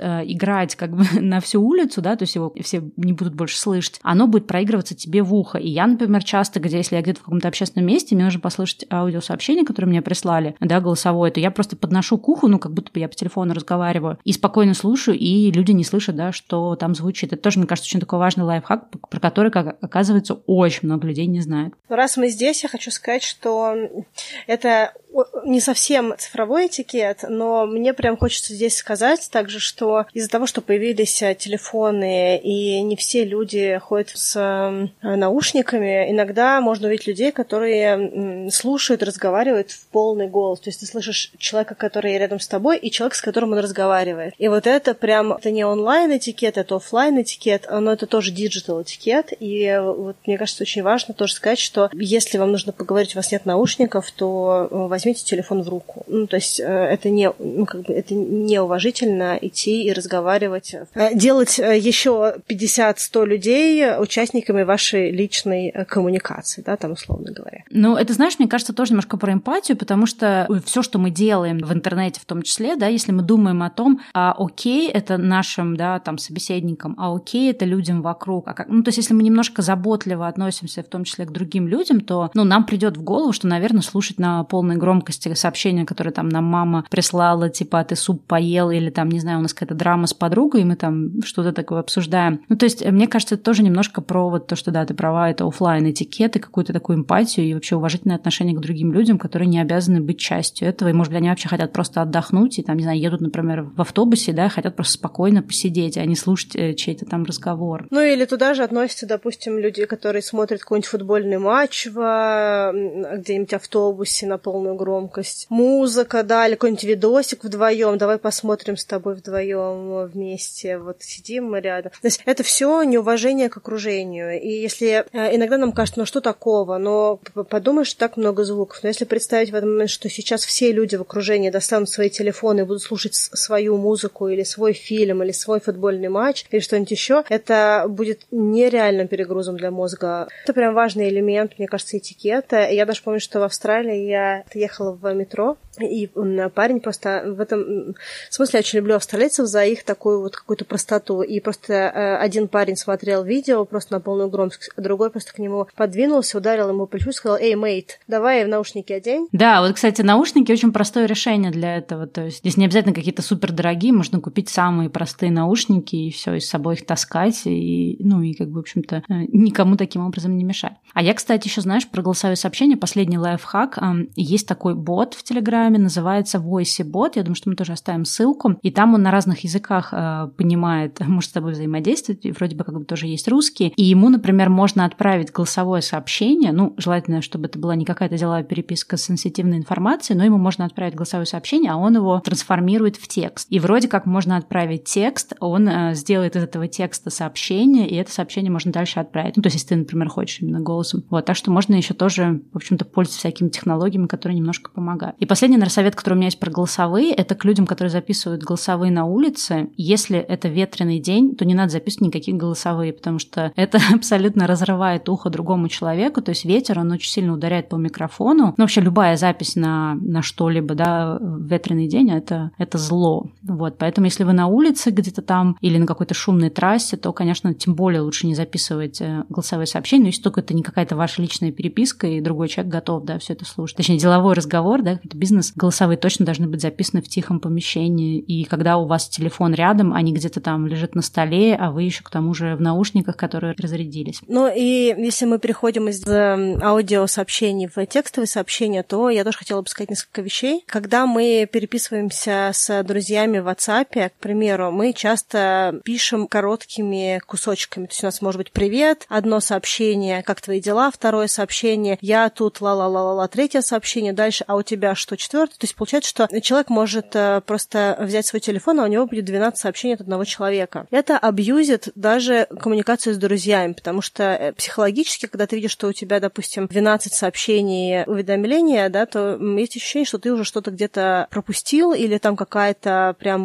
играть как бы на всю улицу, да, то есть его все не будут больше планируешь слышать, оно будет проигрываться тебе в ухо. И я, например, часто, если я где-то в каком-то общественном месте, мне нужно послушать аудиосообщение, которое мне прислали, да, голосовое, то я просто подношу к уху, ну, как будто бы я по телефону разговариваю, и спокойно слушаю, и люди не слышат, да, что там звучит. Это тоже, мне кажется, очень такой важный лайфхак, про который, как оказывается, очень много людей не знает. Раз мы здесь, я хочу сказать, что это не совсем цифровой этикет, но мне прям хочется здесь сказать также, что из-за того, что появились телефоны, и не все люди ходят с наушниками, иногда можно увидеть людей, которые слушают, разговаривают в полный голос. То есть ты слышишь человека, который рядом с тобой, и человека, с которым он разговаривает. И вот это прям, это не онлайн-этикет, это офлайн-этикет, но это тоже диджитал-этикет. И вот мне кажется, очень важно тоже сказать, что если вам нужно поговорить, у вас нет наушников, то возьмите телефон в руку. Ну, то есть это не, ну, как бы, это неуважительно идти и разговаривать, делать еще 50-100 людей участниками вашей личной коммуникации, да, там, условно говоря. Ну, это, знаешь, мне кажется, тоже немножко про эмпатию, потому что все, что мы делаем в интернете в том числе, да, если мы думаем о том, а окей, это нашим, да, там, собеседникам, а окей, это людям вокруг, а как... ну, то есть если мы немножко заботливо относимся, в том числе к другим людям, то, ну, нам придет в голову, что, наверное, слушать на полной громкости сообщения, которые там нам мама прислала, типа, а ты суп поел, или там, не знаю, у нас какая-то драма с подругой, и мы там что-то такое обсуждаем. Ну, то есть, мне кажется, это тоже немножко про вот то, что, да, ты права, это офлайн-этикет и какую-то такую эмпатию и вообще уважительное отношение к другим людям, которые не обязаны быть частью этого, и, может быть, они вообще хотят просто отдохнуть и там, не знаю, едут, например, в автобусе, да, хотят просто спокойно посидеть, а не слушать чей-то там разговор. Ну, или туда же относятся, допустим, люди, которые смотрят какой-нибудь футбольный матч в где-нибудь автобусе на полную громкость. Музыка, да, или какой-нибудь видосик вдвоем. Давай посмотрим с тобой вдвоем вместе. Вот сидим мы рядом. То есть это все неуважение к окружению. И если иногда нам кажется, ну что такого? Но подумаешь, так много звуков. Но если представить в этот момент, что сейчас все люди в окружении достанут свои телефоны и будут слушать свою музыку или свой фильм, или свой футбольный матч, или что-нибудь еще, это будет нереальным перегрузом для мозга. Это прям важный элемент, мне кажется, этикета. Я даже помню, что в Австралии я ехала в метро, и парень просто в этом смысле я очень люблю австралийцев за их такую вот какую-то простоту. И просто один парень смотрел видео просто на полную громкость, а другой просто к нему подвинулся, ударил ему по плечу и сказал: «Эй, мейт, давай в наушники одень». Да, вот, кстати, наушники очень простое решение для этого. То есть здесь не обязательно какие-то супердорогие, можно купить самые простые наушники и все, и с собой их таскать, и, ну, и как бы, в общем-то, никому таким образом не мешать. А я, кстати, еще, знаешь, про голосовые сообщения, последний лайфхак. Есть такой бот в Телеграме, называется Voicybot. Я думаю, что мы тоже оставим ссылку. И там он на разных языках понимает, может с тобой взаимодействовать, и вроде бы как бы тоже есть русский. И ему, например, можно отправить голосовое сообщение, ну, желательно, чтобы это была не какая-то деловая переписка с сенситивной информацией, но ему можно отправить голосовое сообщение, а он его трансформирует в текст. И вроде как можно отправить текст, он сделает из этого текста сообщение, и это сообщение можно дальше отправить. Ну, то есть, если ты, например, хочешь именно голосом. Вот, так что можно еще тоже, в общем-то, пользоваться всякими технологиями, которые немножко помогают. И последний, наверное, совет, который у меня есть про голосовые, это к людям, которые записывают голосовые на улице. Если это ветреный день, то не надо записывать никакие голосовые, потому что это абсолютно разрывает ухо другому человеку. То есть ветер, он очень сильно ударяет по микрофону. Ну, вообще любая запись на что-либо, да, в ветреный день, это зло. Вот, поэтому если вы на улице где-то там или на какой-то шумной трассе, то, конечно, тем более лучше не записывать голосовые сообщения, но если только это не какая-то ваша личная переписка, и другой человек готов, да, все это слушать. Точнее, деловой разговор, да, какой-то бизнес, голосовые точно должны быть записаны в тихом помещении, и когда у вас телефон рядом, они где-то там лежат на столе, а вы еще к тому же в наушниках, которые разрядились. Ну и если мы переходим из аудиосообщений в текстовые сообщения, то я тоже хотела бы сказать несколько вещей. Когда мы переписываемся с друзьями в WhatsApp, к примеру, мы часто пишем короткими кусочками. То есть у нас может быть «Привет», одно сообщение «Как твои дела?», второе сообщение «Я тут ла-ла-ла-ла-ла», третье сообщение дальше «А у тебя что?», четвертое. То есть получается, что человек может просто взять свой телефон, а у него будет 12 сообщений от одного человека. Это абьюзит даже коммуникацию с друзьями, потому что психологически, когда ты видишь, что у тебя, допустим, 12 сообщений уведомления, да, то есть ощущение, что ты уже что-то где-то пропустил, или там какая-то прям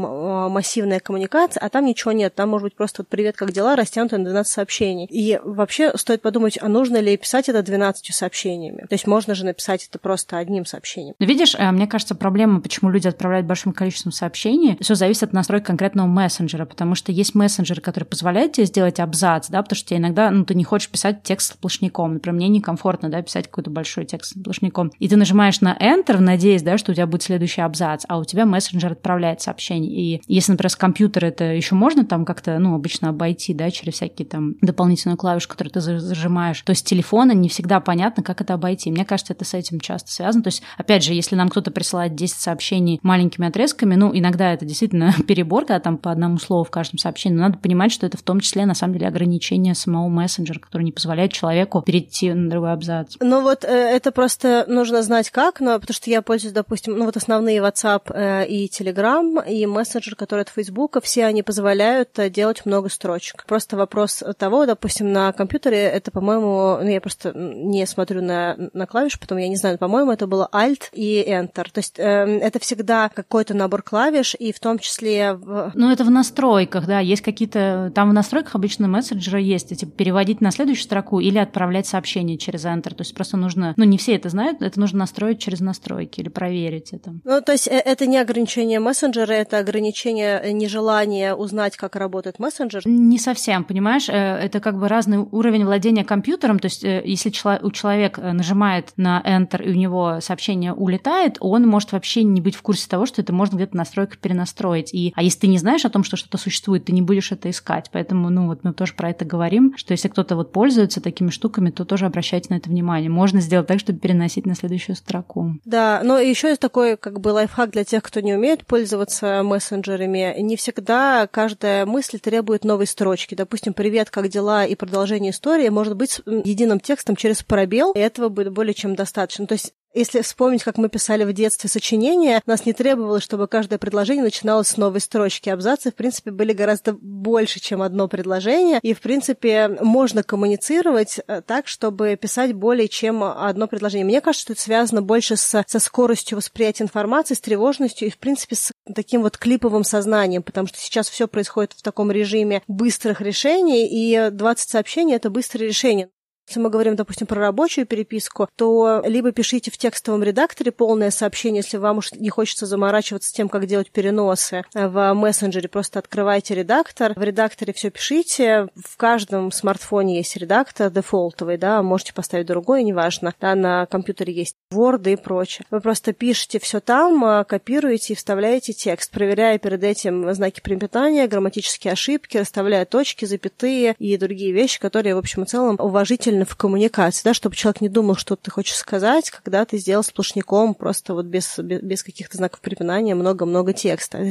массивная коммуникация, а там ничего нет. Там может быть просто вот «Привет, как дела?» растянуто на 12 сообщений. И вообще стоит подумать, а нужно ли писать это 12 сообщениями. То есть можно же написать это просто одним сообщением. сообщений. Видишь, мне кажется, проблема, почему люди отправляют большим количеством сообщений, все зависит от настройки конкретного мессенджера, потому что есть мессенджеры, которые позволяют тебе сделать абзац, да, потому что тебе иногда, ты не хочешь писать текст сплошняком. Например, мне некомфортно, да, писать какой-то большой текст сплошняком. И ты нажимаешь на Enter, надеясь, да, что у тебя будет следующий абзац, а у тебя мессенджер отправляет сообщение. И если, например, с компьютера это еще можно там как-то, обычно обойти, да, через всякие там дополнительные клавиши, которые ты зажимаешь, то с телефона не всегда понятно, как это обойти. Мне кажется, это с этим часто связано. То есть, опять же, если нам кто-то присылает 10 сообщений маленькими отрезками, иногда это действительно перебор, когда там по одному слову в каждом сообщении, но надо понимать, что это в том числе, на самом деле, ограничение самого мессенджера, который не позволяет человеку перейти на другой абзац. Это просто нужно знать как, потому что я пользуюсь, допустим, основные WhatsApp и Telegram, и мессенджер, который от Facebook, все они позволяют делать много строчек. Просто вопрос того, допустим, на компьютере это, по-моему, я просто не смотрю на клавиш, потом я не знаю, по-моему, это было Alt и Enter. То есть это всегда какой-то набор клавиш, и в том числе... это в настройках, да, есть какие-то... Там в настройках обычно мессенджера есть, типа переводить на следующую строку или отправлять сообщение через Enter. То есть просто нужно... не все это знают, это нужно настроить через настройки или проверить это. То есть это не ограничение мессенджера, это ограничение нежелания узнать, как работает мессенджер? Не совсем, понимаешь? Это как бы разный уровень владения компьютером. То есть если человек нажимает на Enter, и у него сообщение улетает, он может вообще не быть в курсе того, что это можно где-то настройка перенастроить. А если ты не знаешь о том, что что-то существует, ты не будешь это искать. Поэтому, мы тоже про это говорим, что если кто-то пользуется такими штуками, то тоже обращайте на это внимание. Можно сделать так, чтобы переносить на следующую строку. Да, но еще такой лайфхак для тех, кто не умеет пользоваться мессенджерами. Не всегда каждая мысль требует новой строчки. Допустим, «Привет, как дела?» и продолжение истории может быть с единым текстом через пробел, и этого будет более чем достаточно. То есть если вспомнить, как мы писали в детстве сочинения, нас не требовалось, чтобы каждое предложение начиналось с новой строчки. Абзацы, в принципе, были гораздо больше, чем одно предложение. И, в принципе, можно коммуницировать так, чтобы писать более чем одно предложение. Мне кажется, что это связано больше со скоростью восприятия информации, с тревожностью и, в принципе, с таким клиповым сознанием, потому что сейчас все происходит в таком режиме быстрых решений, и 20 сообщений — это быстрые решения. Если мы говорим, допустим, про рабочую переписку, то либо пишите в текстовом редакторе полное сообщение, если вам уж не хочется заморачиваться тем, как делать переносы в мессенджере, просто открывайте редактор, в редакторе все пишите, в каждом смартфоне есть редактор дефолтовый, да, можете поставить другой, неважно, да, на компьютере есть Word и прочее. Вы просто пишете все там, копируете и вставляете текст, проверяя перед этим знаки препинания, грамматические ошибки, расставляя точки, запятые и другие вещи, которые, в общем и целом, уважительно в коммуникации, да, чтобы человек не думал, что ты хочешь сказать, когда ты сделал сплошняком, просто без каких-то знаков препинания, много-много текста.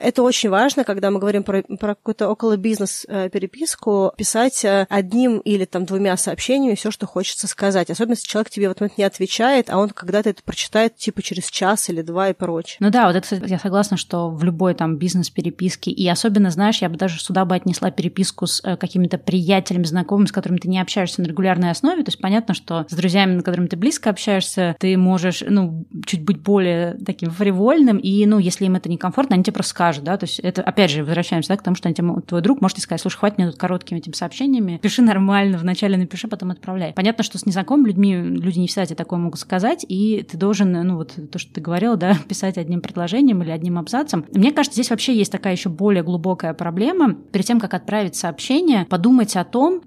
Это очень важно, когда мы говорим про какую-то околобизнес переписку, писать одним или там двумя сообщениями все, что хочется сказать. Особенно, если человек тебе в этот момент не отвечает, а он когда-то это прочитает типа через час или два и прочее. Это, кстати, я согласна, что в любой там бизнес-переписке, и особенно, знаешь, я бы даже сюда бы отнесла переписку с какими-то приятелями, знакомыми, с которыми ты не общаешься на регулярной основе. То есть понятно, что с друзьями, с которыми ты близко общаешься, ты можешь, чуть быть более таким фривольным, и, если им это некомфортно, они тебе просто скажут. Да, то есть это, опять же, возвращаемся, да, к тому, что твой друг может сказать: слушай, хватит мне тут короткими этими сообщениями, пиши нормально, вначале напиши, потом отправляй. Понятно, что с незнакомыми людьми люди не всегда тебе такое могут сказать, и ты должен, то, что ты говорила, да, писать одним предложением или одним абзацем. Мне кажется, здесь вообще есть такая еще более глубокая проблема. Перед тем, как отправить сообщение, подумать о том,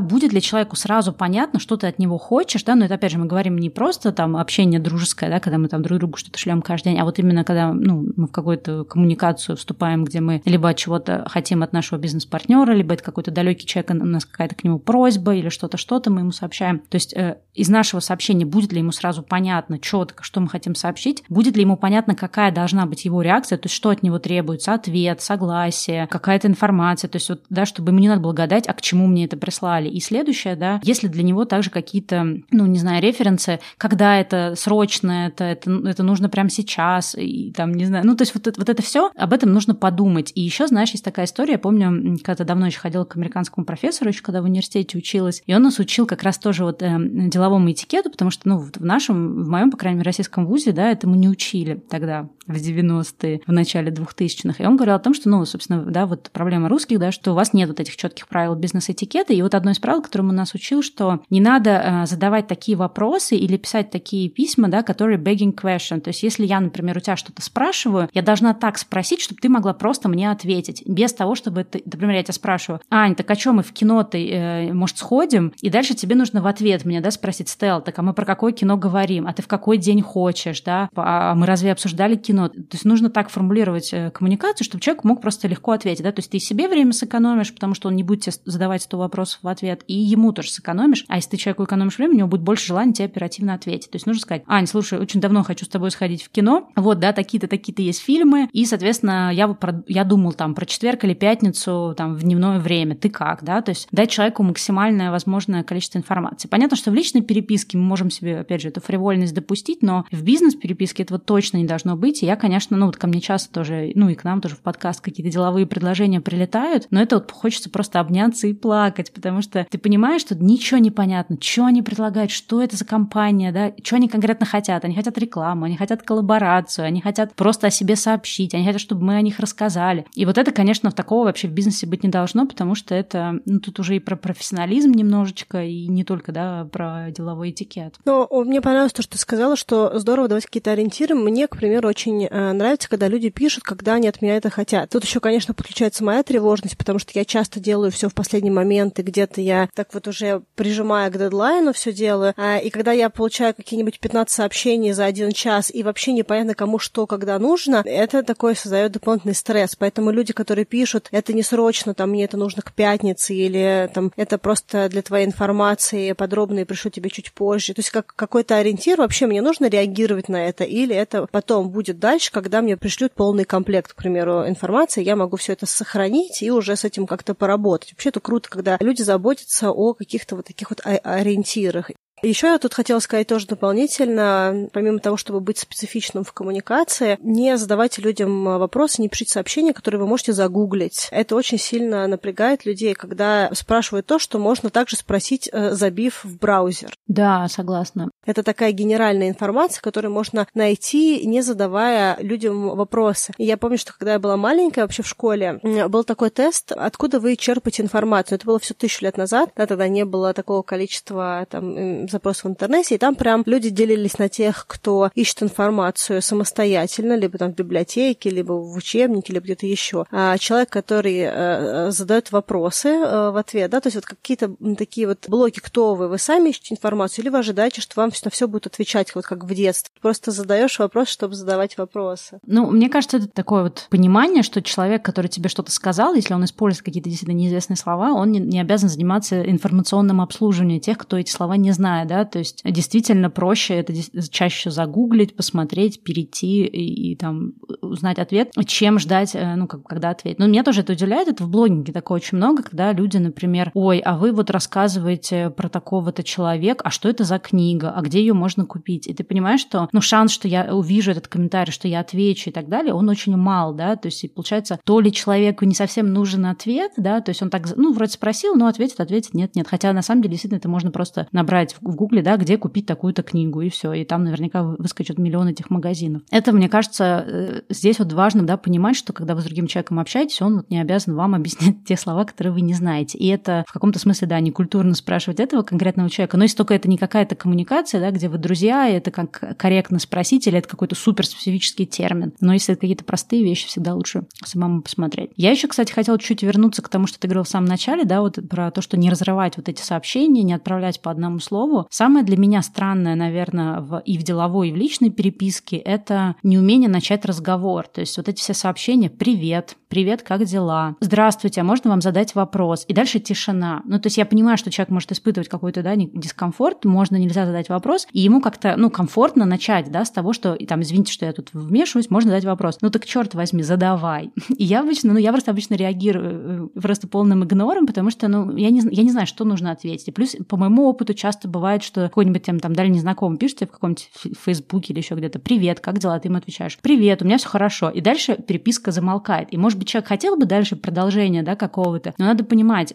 будет ли человеку сразу понятно, что ты от него хочешь, да, но это, опять же, мы говорим не просто там общение дружеское, да, когда мы там друг другу что-то шлем каждый день, а вот именно когда, мы в какую-то коммуникацию вступаем, где мы либо от чего-то хотим от нашего бизнес-партнера, либо это какой-то далекий человек, у нас какая-то к нему просьба или что-то мы ему сообщаем. То есть из нашего сообщения будет ли ему сразу понятно четко, что мы хотим сообщить, будет ли ему понятно, какая должна быть его реакция, то есть что от него требуется, ответ, согласие, какая-то информация, то есть чтобы ему не надо было гадать, а к чему мне это прислали. И следующее, если для него также какие-то, референсы, когда это срочно, это нужно прямо сейчас, и там, то есть это все, об этом нужно подумать. И еще, знаешь, есть такая история, я помню, когда-то давно еще ходила к американскому профессору, еще когда в университете училась, и он нас учил как раз тоже вот деловому этикету, потому что, ну, в нашем, в моем, по крайней мере, российском вузе, да, этому не учили тогда, в 90-е, в начале 2000-х. И он говорил о том, что, ну, собственно, да, вот проблема русских, да, что у вас нет вот этих четких правил бизнес-этикета. И вот одно из правил, которым он нас учил, что не надо задавать такие вопросы или писать такие письма, да, которые begging question. То есть если я, например, у тебя что-то спрашиваю, я должна так спросить, чтобы ты могла просто мне ответить, без того, чтобы ты, например, я тебя спрашиваю: Ань, так о чем мы в кино ты, может, сходим? И дальше тебе нужно в ответ мне, да, спросить: Стелл, так а мы про какое кино говорим? А ты в какой день хочешь, да? А мы разве обсуждали кино? То есть нужно так формулировать коммуникацию, чтобы человек мог просто легко ответить, да? То есть ты себе время сэкономишь, потому что он не будет тебе задавать 100 вопросов в ответ, и ему тоже сэкономишь. А если ты человеку экономишь время, у него будет больше желания тебе оперативно ответить. То есть нужно сказать: Ань, слушай, очень давно хочу с тобой сходить в кино, вот, да, такие-то, такие-то есть фильмы, и, соответственно, я думал там про четверг или пятницу там в дневное время, ты как, да? То есть дать человеку максимальное возможное количество информации. Понятно, что в личной переписке мы можем себе, опять же, эту фривольность допустить, но в бизнес-переписке этого точно не должно быть. И я, конечно, ну вот ко мне часто тоже, ну и к нам тоже в подкаст какие-то деловые предложения прилетают, но это вот хочется просто обняться и плакать, потому что ты понимаешь, что ничего не понятно, что они предлагают, что это за компания, да, что они конкретно хотят. Они хотят рекламу, они хотят коллаборацию, они хотят просто о себе сообщить, они хотят, чтобы мы о них рассказали. И вот это, конечно, такого вообще в бизнесе быть не должно, потому что это, ну, тут уже и про профессионализм немножечко, и не только, да, про деловой этикет. Но мне понравилось то, что ты сказала, что здорово давать какие-то ориентиры. Мне, к примеру, очень нравится, когда люди пишут, когда они от меня это хотят. Тут еще, конечно, подключается моя тревожность, потому что я часто делаю все в последний момент, и где-то я так вот уже прижимая к дедлайну все делаю, и когда я получаю какие-нибудь 15 сообщений за один час, и вообще непонятно, кому что, когда нужно, это такое создает дополнительный стресс. Поэтому люди, которые пишут, это не срочно, там, мне это нужно к пятнице, или там, это просто для твоей информации подробно, и пришлю тебе чуть позже. То есть как какой-то ориентир, вообще мне нужно реагировать на это, или это потом будет дальше, когда мне пришлют полный комплект, к примеру, информации, я могу все это сохранить и уже с этим как-то поработать. Вообще это круто, когда люди заботятся о каких-то вот таких вот ориентирах. Еще я тут хотела сказать тоже дополнительно, помимо того, чтобы быть специфичным в коммуникации, не задавайте людям вопросы, не пишите сообщения, которые вы можете загуглить. Это очень сильно напрягает людей, когда спрашивают то, что можно также спросить, забив в браузер. Да, согласна. Это такая генеральная информация, которую можно найти, не задавая людям вопросы. И я помню, что когда я была маленькая, вообще в школе, был такой тест, откуда вы черпаете информацию. Это было все 1000 лет назад, тогда не было такого количества там запрос в интернете, и там прям люди делились на тех, кто ищет информацию самостоятельно, либо там в библиотеке, либо в учебнике, либо где-то еще. А человек, который задает вопросы в ответ, да, то есть вот какие-то такие вот блоки, кто вы сами ищете информацию, или вы ожидаете, что вам на все будет отвечать, вот как в детстве. Просто задаешь вопрос, чтобы задавать вопросы. Ну, мне кажется, это такое вот понимание, что человек, который тебе что-то сказал, если он использует какие-то действительно неизвестные слова, он не обязан заниматься информационным обслуживанием тех, кто эти слова не знает. Да, то есть действительно проще это чаще загуглить, посмотреть, перейти и там узнать ответ, чем ждать, ну, как, когда ответить. Но меня тоже это удивляет, это в блогинге такое очень много, когда люди, например, ой, а вы вот рассказываете про такого-то человека, а что это за книга, а где ее можно купить? И ты понимаешь, что, ну, шанс, что я увижу этот комментарий, что я отвечу и так далее, он очень мал, да, то есть и получается, то ли человеку не совсем нужен ответ, да, то есть он так, ну, вроде спросил, но ответит, нет, хотя на самом деле действительно это можно просто набрать в Гугле, да, где купить такую-то книгу, и все, и там наверняка выскочат миллион этих магазинов. Это, мне кажется, здесь вот важно, да, понимать, что когда вы с другим человеком общаетесь, он вот не обязан вам объяснять те слова, которые вы не знаете. И это в каком-то смысле, да, некультурно спрашивать этого конкретного человека, но если только это не какая-то коммуникация, да, где вы друзья, и это как корректно спросить, или это какой-то суперспецифический термин. Но если это какие-то простые вещи, всегда лучше самому посмотреть. Я еще, кстати, хотела чуть вернуться к тому, что ты говорил в самом начале, да, вот про то, что не разрывать вот эти сообщения, не отправлять по одному слову. Самое для меня странное, наверное, и в деловой, и в личной переписке – это неумение начать разговор. То есть вот эти все сообщения «Привет», «Привет, как дела?» «Здравствуйте, а можно вам задать вопрос?» И дальше тишина. Ну, то есть я понимаю, что человек может испытывать какой-то, да, дискомфорт, можно, нельзя задать вопрос, и ему как-то, ну, комфортно начать, да, с того, что, там, извините, что я тут вмешиваюсь, можно задать вопрос. Ну, так черт возьми, задавай. И я обычно, ну, я просто обычно реагирую просто полным игнором, потому что, ну, я не знаю, что нужно ответить. И плюс, по моему опыту, часто бывает, что какой-нибудь там дальний знакомый пишет тебе в каком-нибудь Фейсбуке или еще где-то: «Привет, как дела?» Ты ему отвечаешь: «Привет, у меня все хорошо». И дальше переписка замолкает. И, может быть, человек хотел бы дальше продолжения, да, какого-то, но надо понимать,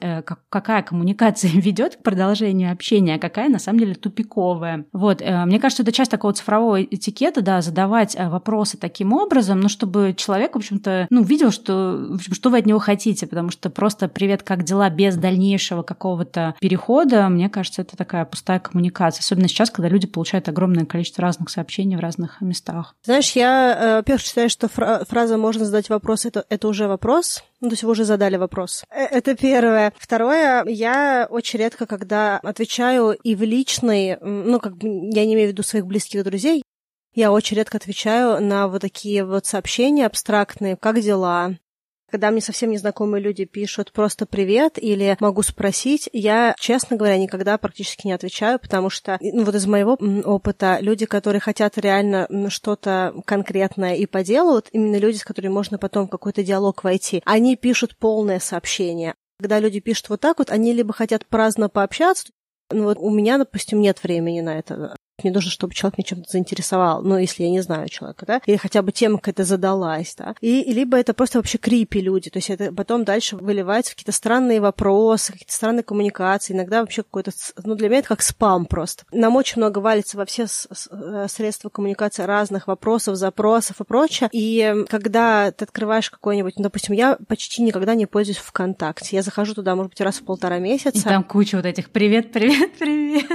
какая коммуникация ведет к продолжению общения, а какая на самом деле тупиковая. Вот, мне кажется, это часть такого цифрового этикета, да, задавать вопросы таким образом, ну, чтобы человек, в общем-то, ну, видел, что, в общем, что вы от него хотите, потому что просто «Привет, как дела?» без дальнейшего какого-то перехода, мне кажется, это такая пустая коммуникация, особенно сейчас, когда люди получают огромное количество разных сообщений в разных местах. Знаешь, я, во-первых, считаю, что фраза «можно задать вопрос» — это уже вопрос. Ну, то есть вы уже задали вопрос. Это первое. Второе, я очень редко, когда отвечаю и в личный, ну, как бы, я не имею в виду своих близких друзей, я очень редко отвечаю на вот такие вот сообщения абстрактные, как дела. Когда мне совсем незнакомые люди пишут просто «привет» или «могу спросить», я, честно говоря, никогда практически не отвечаю, потому что, ну, вот из моего опыта, люди, которые хотят реально что-то конкретное и по делу, вот именно люди, с которыми можно потом в какой-то диалог войти, они пишут полное сообщение. Когда люди пишут вот так вот, они либо хотят праздно пообщаться, ну вот у меня, допустим, нет времени на это. Мне нужно, чтобы человек меня чем-то заинтересовал, ну, если я не знаю человека, да, или хотя бы тема какая-то задалась, да, и либо это просто вообще крипи люди, то есть это потом дальше выливается в какие-то странные вопросы, какие-то странные коммуникации, иногда вообще какой-то, ну, для меня это как спам просто. Нам очень много валится во все средства коммуникации разных вопросов, запросов и прочее, и когда ты открываешь какой-нибудь, ну, допустим, я почти никогда не пользуюсь ВКонтакте, я захожу туда, может быть, раз в полтора месяца. И там куча вот этих «привет, привет, привет».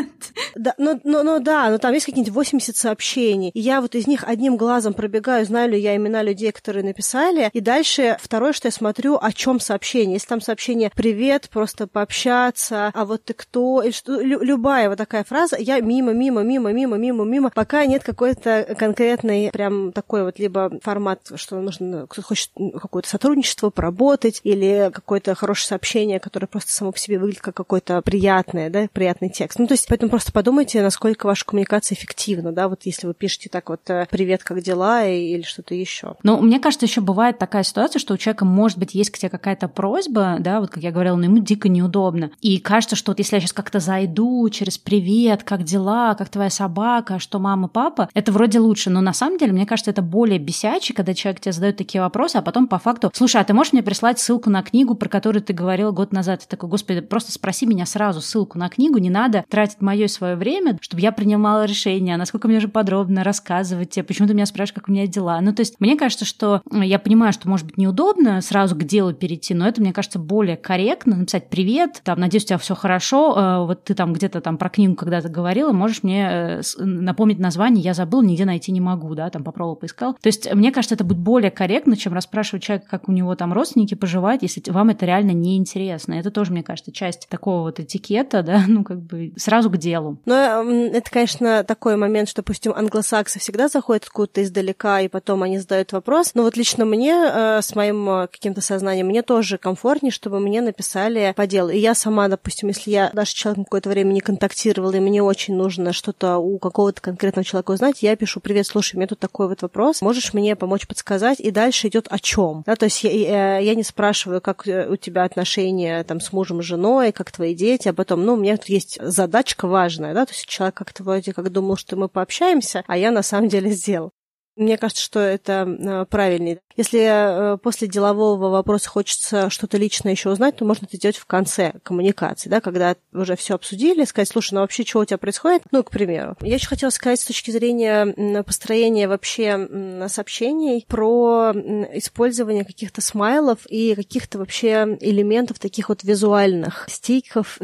Да, ну да, но там есть какие-нибудь 80 сообщений, и я вот из них одним глазом пробегаю, знаю ли я имена людей, которые написали, и дальше второе, что я смотрю, о чем сообщение. Если там сообщение «привет», «просто пообщаться», «а вот ты кто», любая вот такая фраза, я мимо, пока нет какой-то конкретный прям такой вот либо формат, что нужно, кто хочет какое-то сотрудничество поработать, или какое-то хорошее сообщение, которое просто само по себе выглядит как какой-то приятный, да, приятный текст. Ну, то есть, поэтому просто подумайте, насколько ваша коммуникация эффективно, да, вот если вы пишете так вот «привет, как дела?» или что-то еще. Ну, мне кажется, еще бывает такая ситуация, что у человека, может быть, есть к тебе какая-то просьба, да, вот как я говорила, но ему дико неудобно. И кажется, что вот если я сейчас как-то зайду через «привет, как дела?», «как твоя собака?», «что мама, папа?», это вроде лучше, но на самом деле, мне кажется, это более бесяче, когда человек тебе задает такие вопросы, а потом по факту: «Слушай, а ты можешь мне прислать ссылку на книгу, про которую ты говорила год назад?» И такой: «Господи, просто спроси меня сразу ссылку на книгу, не надо тратить мое и свое время, чтобы я принимала решения, насколько мне уже подробно рассказывать тебе, почему ты меня спрашиваешь, как у меня дела». Ну, то есть, мне кажется, что я понимаю, что, может быть, неудобно сразу к делу перейти, но это, мне кажется, более корректно написать «привет», там, «надеюсь, у тебя все хорошо, вот ты там где-то там про книгу когда-то говорила, можешь мне напомнить название, я забыл, нигде найти не могу, да, там попробовал, поискал». То есть, мне кажется, это будет более корректно, чем расспрашивать человека, как у него там родственники поживают, если вам это реально неинтересно. Это тоже, мне кажется, часть такого вот этикета, да, ну, как бы сразу к делу. Но это, конечно, такой момент, что, допустим, англосаксы всегда заходят откуда-то издалека, и потом они задают вопрос. Но вот лично мне, с моим каким-то сознанием, мне тоже комфортнее, чтобы мне написали по делу. И я сама, допустим, если я даже человеком какое-то время не контактировала, и мне очень нужно что-то у какого-то конкретного человека узнать, я пишу: «Привет, слушай, у меня тут такой вот вопрос, можешь мне помочь подсказать?» И дальше идет о чем. Да, то есть я не спрашиваю, как у тебя отношения там с мужем, с женой, как твои дети, а потом, ну, у меня тут есть задачка важная, да, то есть человек как-то вроде как думал, что мы пообщаемся, а я на самом деле сделал. Мне кажется, что это правильнее. Если после делового вопроса хочется что-то личное еще узнать, то можно это делать в конце коммуникации, да, когда уже все обсудили, сказать: «Слушай, ну вообще, что у тебя происходит?» Ну, к примеру. Я еще хотела сказать с точки зрения построения вообще сообщений про использование каких-то смайлов и каких-то вообще элементов таких вот визуальных, стикеров,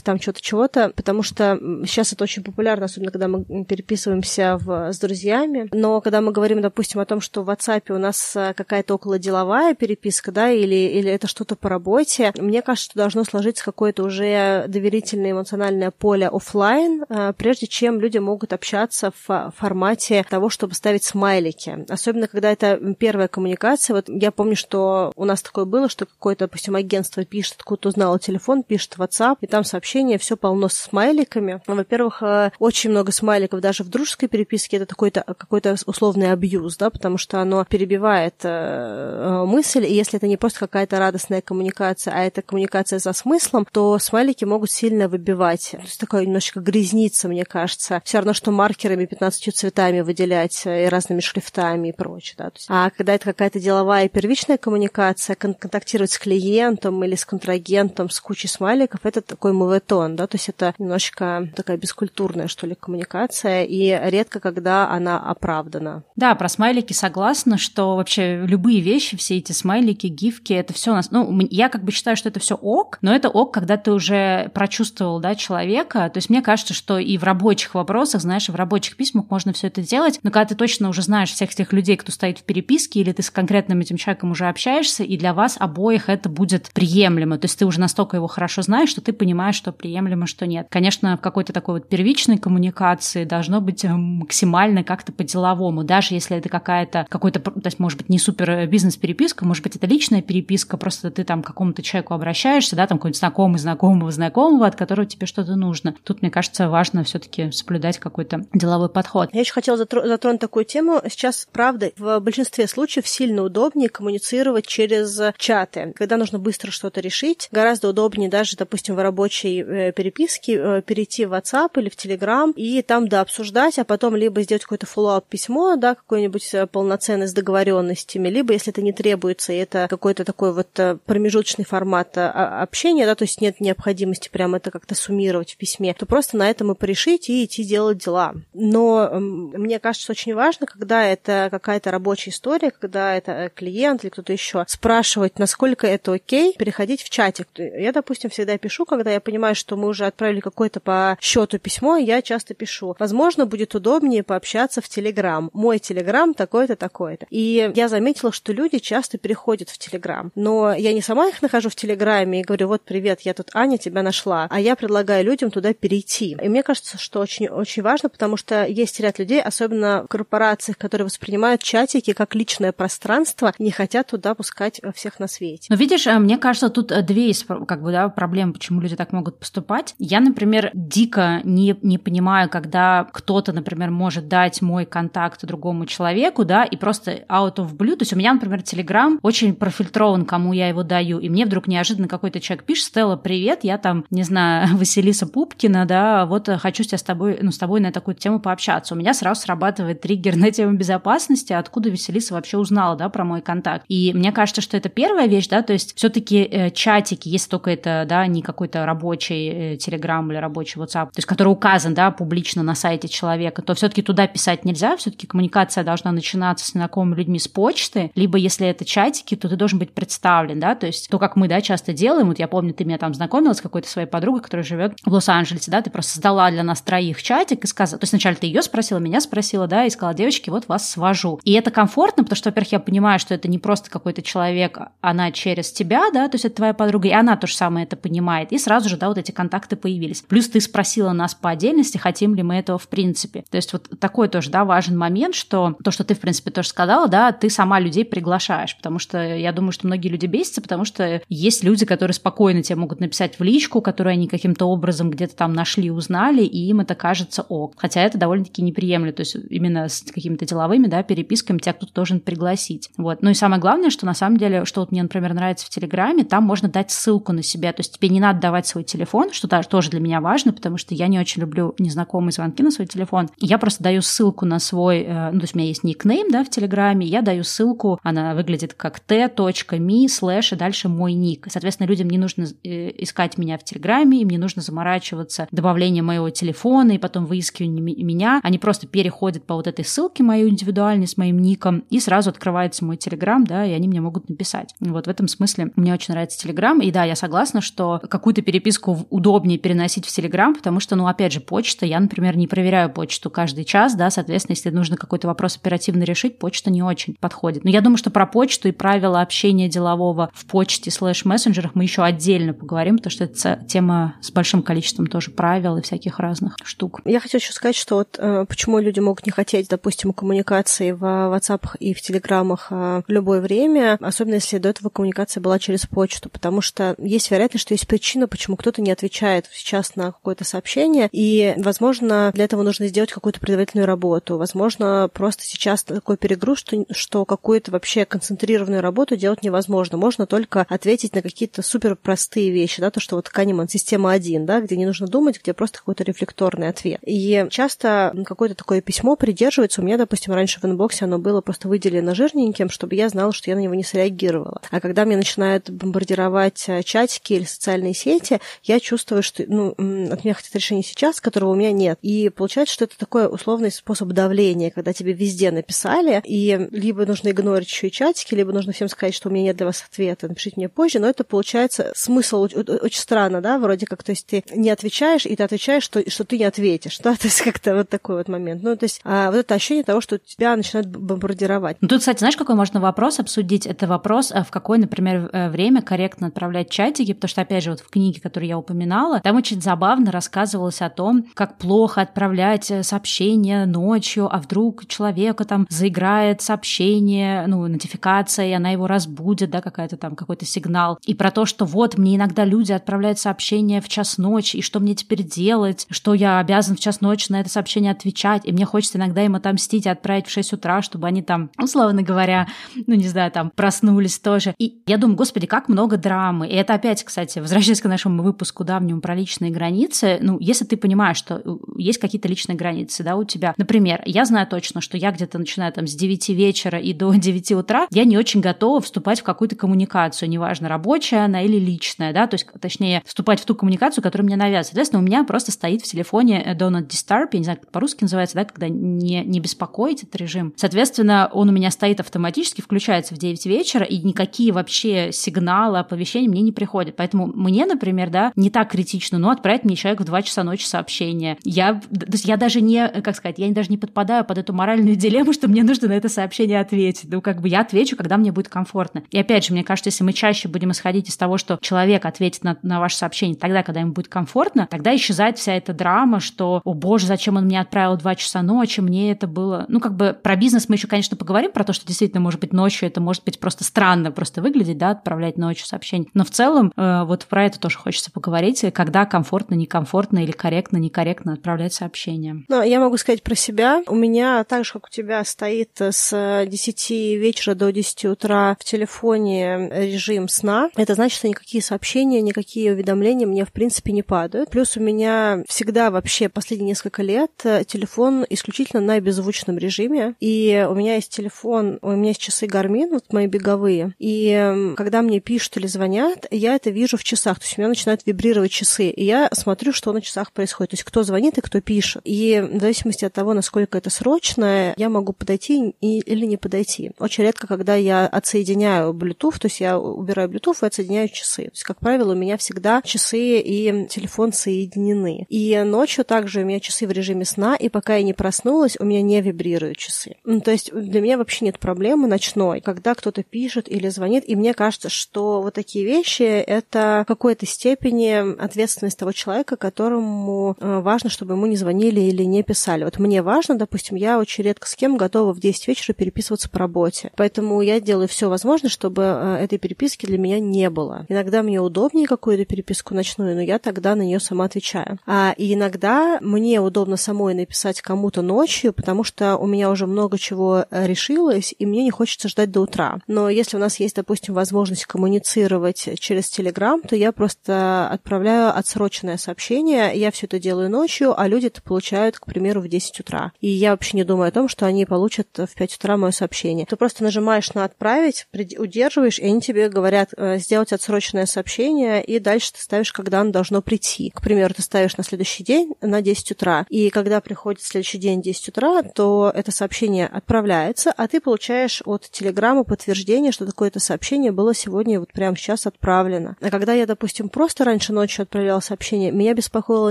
там чего-то, потому что сейчас это очень популярно, особенно когда мы переписываемся с друзьями, но но когда мы говорим, допустим, о том, что в WhatsApp у нас какая-то околоделовая переписка, да, или это что-то по работе, мне кажется, что должно сложиться какое-то уже доверительное эмоциональное поле офлайн, прежде чем люди могут общаться в формате того, чтобы ставить смайлики. Особенно, когда это первая коммуникация. Вот я помню, что у нас такое было, что какое-то, допустим, агентство пишет, откуда узнало телефон, пишет в WhatsApp, и там сообщение все полно с смайликами. Во-первых, очень много смайликов даже в дружеской переписке. Это какой-то условный абьюз, да, потому что оно перебивает мысль, и если это не просто какая-то радостная коммуникация, а это коммуникация со смыслом, то смайлики могут сильно выбивать. То есть такая немножечко грязница, мне кажется. Все равно, что маркерами 15 цветами выделять и разными шрифтами и прочее. Да. А когда это какая-то деловая первичная коммуникация, контактировать с клиентом или с контрагентом с кучей смайликов, это такой моветон, да, то есть это немножечко такая бескультурная, что ли, коммуникация, и редко когда она оправдана. Да, про смайлики согласна, что вообще любые вещи, все эти смайлики, гифки, это все у нас... Ну, я как бы считаю, что это все ок, но это ок, когда ты уже прочувствовал, да, человека, то есть мне кажется, что и в рабочих вопросах, знаешь, в рабочих письмах можно все это делать, но когда ты точно уже знаешь всех тех людей, кто стоит в переписке, или ты с конкретным этим человеком уже общаешься, и для вас обоих это будет приемлемо, то есть ты уже настолько его хорошо знаешь, что ты понимаешь, что приемлемо, что нет. Конечно, в какой-то такой вот первичной коммуникации должно быть максимально как-то по-деловому, даже если это какой-то, то есть, может быть, не супер бизнес-переписка, может быть, это личная переписка, просто ты там к какому-то человеку обращаешься, да, там какой-нибудь знакомый знакомого, от которого тебе что-то нужно. Тут, мне кажется, важно все-таки соблюдать какой-то деловой подход. Я еще хотела затронуть такую тему. Сейчас, правда, в большинстве случаев сильно удобнее коммуницировать через чаты. Когда нужно быстро что-то решить, гораздо удобнее даже, допустим, в рабочей переписке перейти в WhatsApp или в Telegram и там, да, обсуждать, а потом либо сделать какое-то фоллоуап письмо, да, какое-нибудь полноценное с договоренностями, либо, если это не требуется, и это какой-то такой вот промежуточный формат общения, да, то есть нет необходимости прям это как-то суммировать в письме, то просто на этом и порешить и идти делать дела. Но мне кажется, очень важно, когда это какая-то рабочая история, когда это клиент или кто-то еще, спрашивать, насколько это окей, переходить в чатик. Я, допустим, всегда пишу, когда я понимаю, что мы уже отправили какое-то по счету письмо, я часто пишу. Возможно, будет удобнее пообщаться в Телеграм. Мой Телеграм такой-то, такой-то. И я заметила, что люди часто переходят в Телеграм. Но я не сама их нахожу в Телеграме и говорю, вот, привет, я тут, Аня, тебя нашла. А я предлагаю людям туда перейти. И мне кажется, что очень важно, потому что есть ряд людей, особенно в корпорациях, которые воспринимают чатики как личное пространство, не хотят туда пускать всех на свете. Но видишь, мне кажется, тут две есть, как бы, да, проблемы, почему люди так могут поступать. Я, например, дико не понимаю, когда кто-то, например, может дать мой контакт другому человеку, да, и просто out of blue. То есть у меня, например, Telegram очень профильтрован, кому я его даю, и мне вдруг неожиданно какой-то человек пишет: Стелла, привет, я там, не знаю, Василиса Пупкина, да, вот хочу с тобой на такую тему пообщаться. У меня сразу срабатывает триггер на тему безопасности, откуда Василиса вообще узнала, да, про мой контакт. И мне кажется, что это первая вещь, да, то есть все-таки чатики, если только это, да, не какой-то рабочий Telegram или рабочий WhatsApp, то есть который указан, да, публично на сайте человека, то все-таки туда писать нельзя, все-таки коммуникация должна начинаться с знакомыми людьми с почты, либо если это чатики, то ты должен быть представлен, да, то есть то, как мы, да, часто делаем, вот я помню, ты меня там знакомила с какой-то своей подругой, которая живет в Лос-Анджелесе, да, ты просто создала для нас троих чатик и сказала, то есть сначала ты ее спросила, меня спросила, да, и сказала, девочки, вот вас свожу. И это комфортно, потому что, во-первых, я понимаю, что это не просто какой-то человек, она через тебя, да, то есть это твоя подруга, и она то же самое это понимает, и сразу же, да, вот эти контакты появились. Плюс ты спросила нас по отдельности, хотим ли мы этого в принципе. То есть вот такой тоже, да, важен момент, что то, что ты, в принципе, тоже сказала, да, ты сама людей приглашаешь, потому что я думаю, что многие люди бесятся, потому что есть люди, которые спокойно тебе могут написать в личку, которую они каким-то образом где-то там нашли, узнали, и им это кажется ок. Хотя это довольно-таки неприемлемо, то есть именно с какими-то деловыми, да, переписками тебя кто-то должен пригласить. Вот. Ну и самое главное, что на самом деле, что вот мне, например, нравится в Телеграме, там можно дать ссылку на себя, то есть тебе не надо давать свой телефон, что тоже для меня важно, потому что я не очень люблю незнакомые звонки на свой телефон. Я просто даю ссылку на свой, ну, то есть у меня есть никнейм, да, в Телеграме, я даю ссылку, она выглядит как t.me/ и дальше мой ник. Соответственно, людям не нужно искать меня в Телеграме, им не нужно заморачиваться добавлением моего телефона и потом выискиванием меня. Они просто переходят по вот этой ссылке мою индивидуальной с моим ником, и сразу открывается мой Телеграм, да, и они мне могут написать. Вот в этом смысле мне очень нравится Телеграм, и да, я согласна, что какую-то переписку удобнее переносить в Телеграм, потому что, ну, опять же, почта, я, например, не проверяю почту каждый час, да, соответственно, если нужно какой-то вопрос оперативно решить, почта не очень подходит. Но я думаю, что про почту и правила общения делового в почте /мессенджерах мы еще отдельно поговорим, потому что это тема с большим количеством тоже правил и всяких разных штук. Я хотела еще сказать, что вот почему люди могут не хотеть, допустим, коммуникации в WhatsApp и в Телеграмах в любое время, особенно если до этого коммуникация была через почту, потому что есть вероятность, что есть причина, почему кто-то не отвечает сейчас на какое-то сообщение, и, возможно, для этого нужно сделать какую-то предварительную работу, возможно, просто сейчас такой перегруз, что какую-то вообще концентрированную работу делать невозможно, можно только ответить на какие-то суперпростые вещи, да, то, что вот Канеман система 1, да, где не нужно думать, где просто какой-то рефлекторный ответ. И часто какое-то такое письмо придерживается, у меня, допустим, раньше в инбоксе оно было просто выделено жирненьким, чтобы я знала, что я на него не среагировала. А когда мне начинают бомбардировать чатики или социальные сети, я чувствую, что от меня хотят решения сейчас, которого у меня нет. И получается, что это такой условный способ давления, когда тебе везде написали, и либо нужно игнорить еще и чатики, либо нужно всем сказать, что у меня нет для вас ответа, напишите мне позже, но это получается смысл очень странно, да, вроде как, то есть ты не отвечаешь, и ты отвечаешь, что ты не ответишь, да, то есть как-то вот такой вот момент. Ну, то есть вот это ощущение того, что тебя начинают бомбардировать. Ну, тут, кстати, знаешь, какой можно вопрос обсудить? Это вопрос, в какое, например, время корректно отправлять чатики, потому что, опять же, вот в книге, которую я упоминала, там очень забавно рассказывалось о том, как плохо отправлять сообщения ночью, а вдруг человека там заиграет сообщение, ну, нотификация, и она его разбудит, да, какая-то там, какой-то сигнал. И про то, что вот мне иногда люди отправляют сообщения в час ночи, и что мне теперь делать, что я обязан в час ночи на это сообщение отвечать, и мне хочется иногда им отомстить и отправить в 6 утра, чтобы они там, условно говоря, ну, не знаю, там, проснулись тоже. И я думаю, господи, как много драмы. И это опять, кстати, возвращаясь к нашему выпуску давнему про личные границы, ну, если ты понимаешь, что есть какие-то личные границы, да, у тебя, например, я знаю точно, что я где-то начинаю там с 9 вечера и до 9 утра, я не очень готова вступать в какую-то коммуникацию, неважно, рабочая она или личная, да, то есть, точнее, вступать в ту коммуникацию, которую мне навязывают. Соответственно, у меня просто стоит в телефоне Do Not Disturb, я не знаю, как по-русски называется, да, когда не беспокоить этот режим. Соответственно, он у меня стоит автоматически, включается в 9 вечера, и никакие вообще сигналы, оповещения мне не приходят. Поэтому мне, например, да, не так критично, но отправить мне человек в 2 часа ночи сообщение. Я даже не, как сказать, я даже не подпадаю под эту моральную дилемму, что мне нужно на это сообщение ответить. Ну, как бы я отвечу, когда мне будет комфортно. И опять же, мне кажется, если мы чаще будем исходить из того, что человек ответит на ваше сообщение тогда, когда ему будет комфортно, тогда исчезает вся эта драма, что, о боже, зачем он мне отправил 2 часа ночи, мне это было... Ну, как бы про бизнес мы еще, конечно, поговорим, про то, что действительно, может быть, ночью это может быть просто странно просто выглядеть, да, отправлять ночью сообщение. Но в целом вот про это тоже хочется поговорить, когда комфортно, некомфортно или корректно, некорректно отправлять сообщение. Ну, я могу сказать про себя. У меня так же, как у тебя, стоит с 10 вечера до 10 утра в телефоне режим сна. Это значит, что никакие сообщения, никакие уведомления мне, в принципе, не падают. Плюс у меня всегда вообще последние несколько лет телефон исключительно на беззвучном режиме. И у меня есть телефон, у меня есть часы Garmin, вот мои беговые. И когда мне пишут или звонят, я это вижу в часах. То есть у меня начинают вибрировать часы. И я смотрю, что на часах происходит. То есть кто звонит и кто пишет. И в зависимости от того, насколько это срочно, я могу подойти или не подойти. Очень редко, когда я отсоединяю Bluetooth, то есть я убираю Bluetooth и отсоединяю часы. То есть, как правило, у меня всегда часы и телефон соединены. И ночью также у меня часы в режиме сна, и пока я не проснулась, у меня не вибрируют часы. Ну, то есть для меня вообще нет проблемы ночной, когда кто-то пишет или звонит, и мне кажется, что вот такие вещи — это в какой-то степени ответственность того человека, которому важно, чтобы ему не звонили или не писали. Вот мне важно, допустим, я очень редко с кем готова в 10 вечера переписываться по работе. Поэтому я делаю все возможное, чтобы этой переписки для меня не было. Иногда мне удобнее какую-то переписку ночную, но я тогда на нее сама отвечаю. И иногда мне удобно самой написать кому-то ночью, потому что у меня уже много чего решилось, и мне не хочется ждать до утра. Но если у нас есть, допустим, возможность коммуницировать через Telegram, то я просто отправляю отсроченное сообщение, я все это делаю ночью, а люди это получают, к примеру, в 10 утра. И я вообще не думаю о том, что они получат в 5 утра мое сообщение. Ты просто нажимаешь на «Отправить», удерживаешь, и они тебе говорят «Сделать отсроченное сообщение», и дальше ты ставишь, когда оно должно прийти. К примеру, ты ставишь на следующий день на 10 утра, и когда приходит следующий день 10 утра, то это сообщение отправляется, а ты получаешь от Телеграма подтверждение, что такое-то сообщение было сегодня вот прямо сейчас отправлено. А когда я, допустим, просто раньше ночью отправляла сообщение, меня беспокоило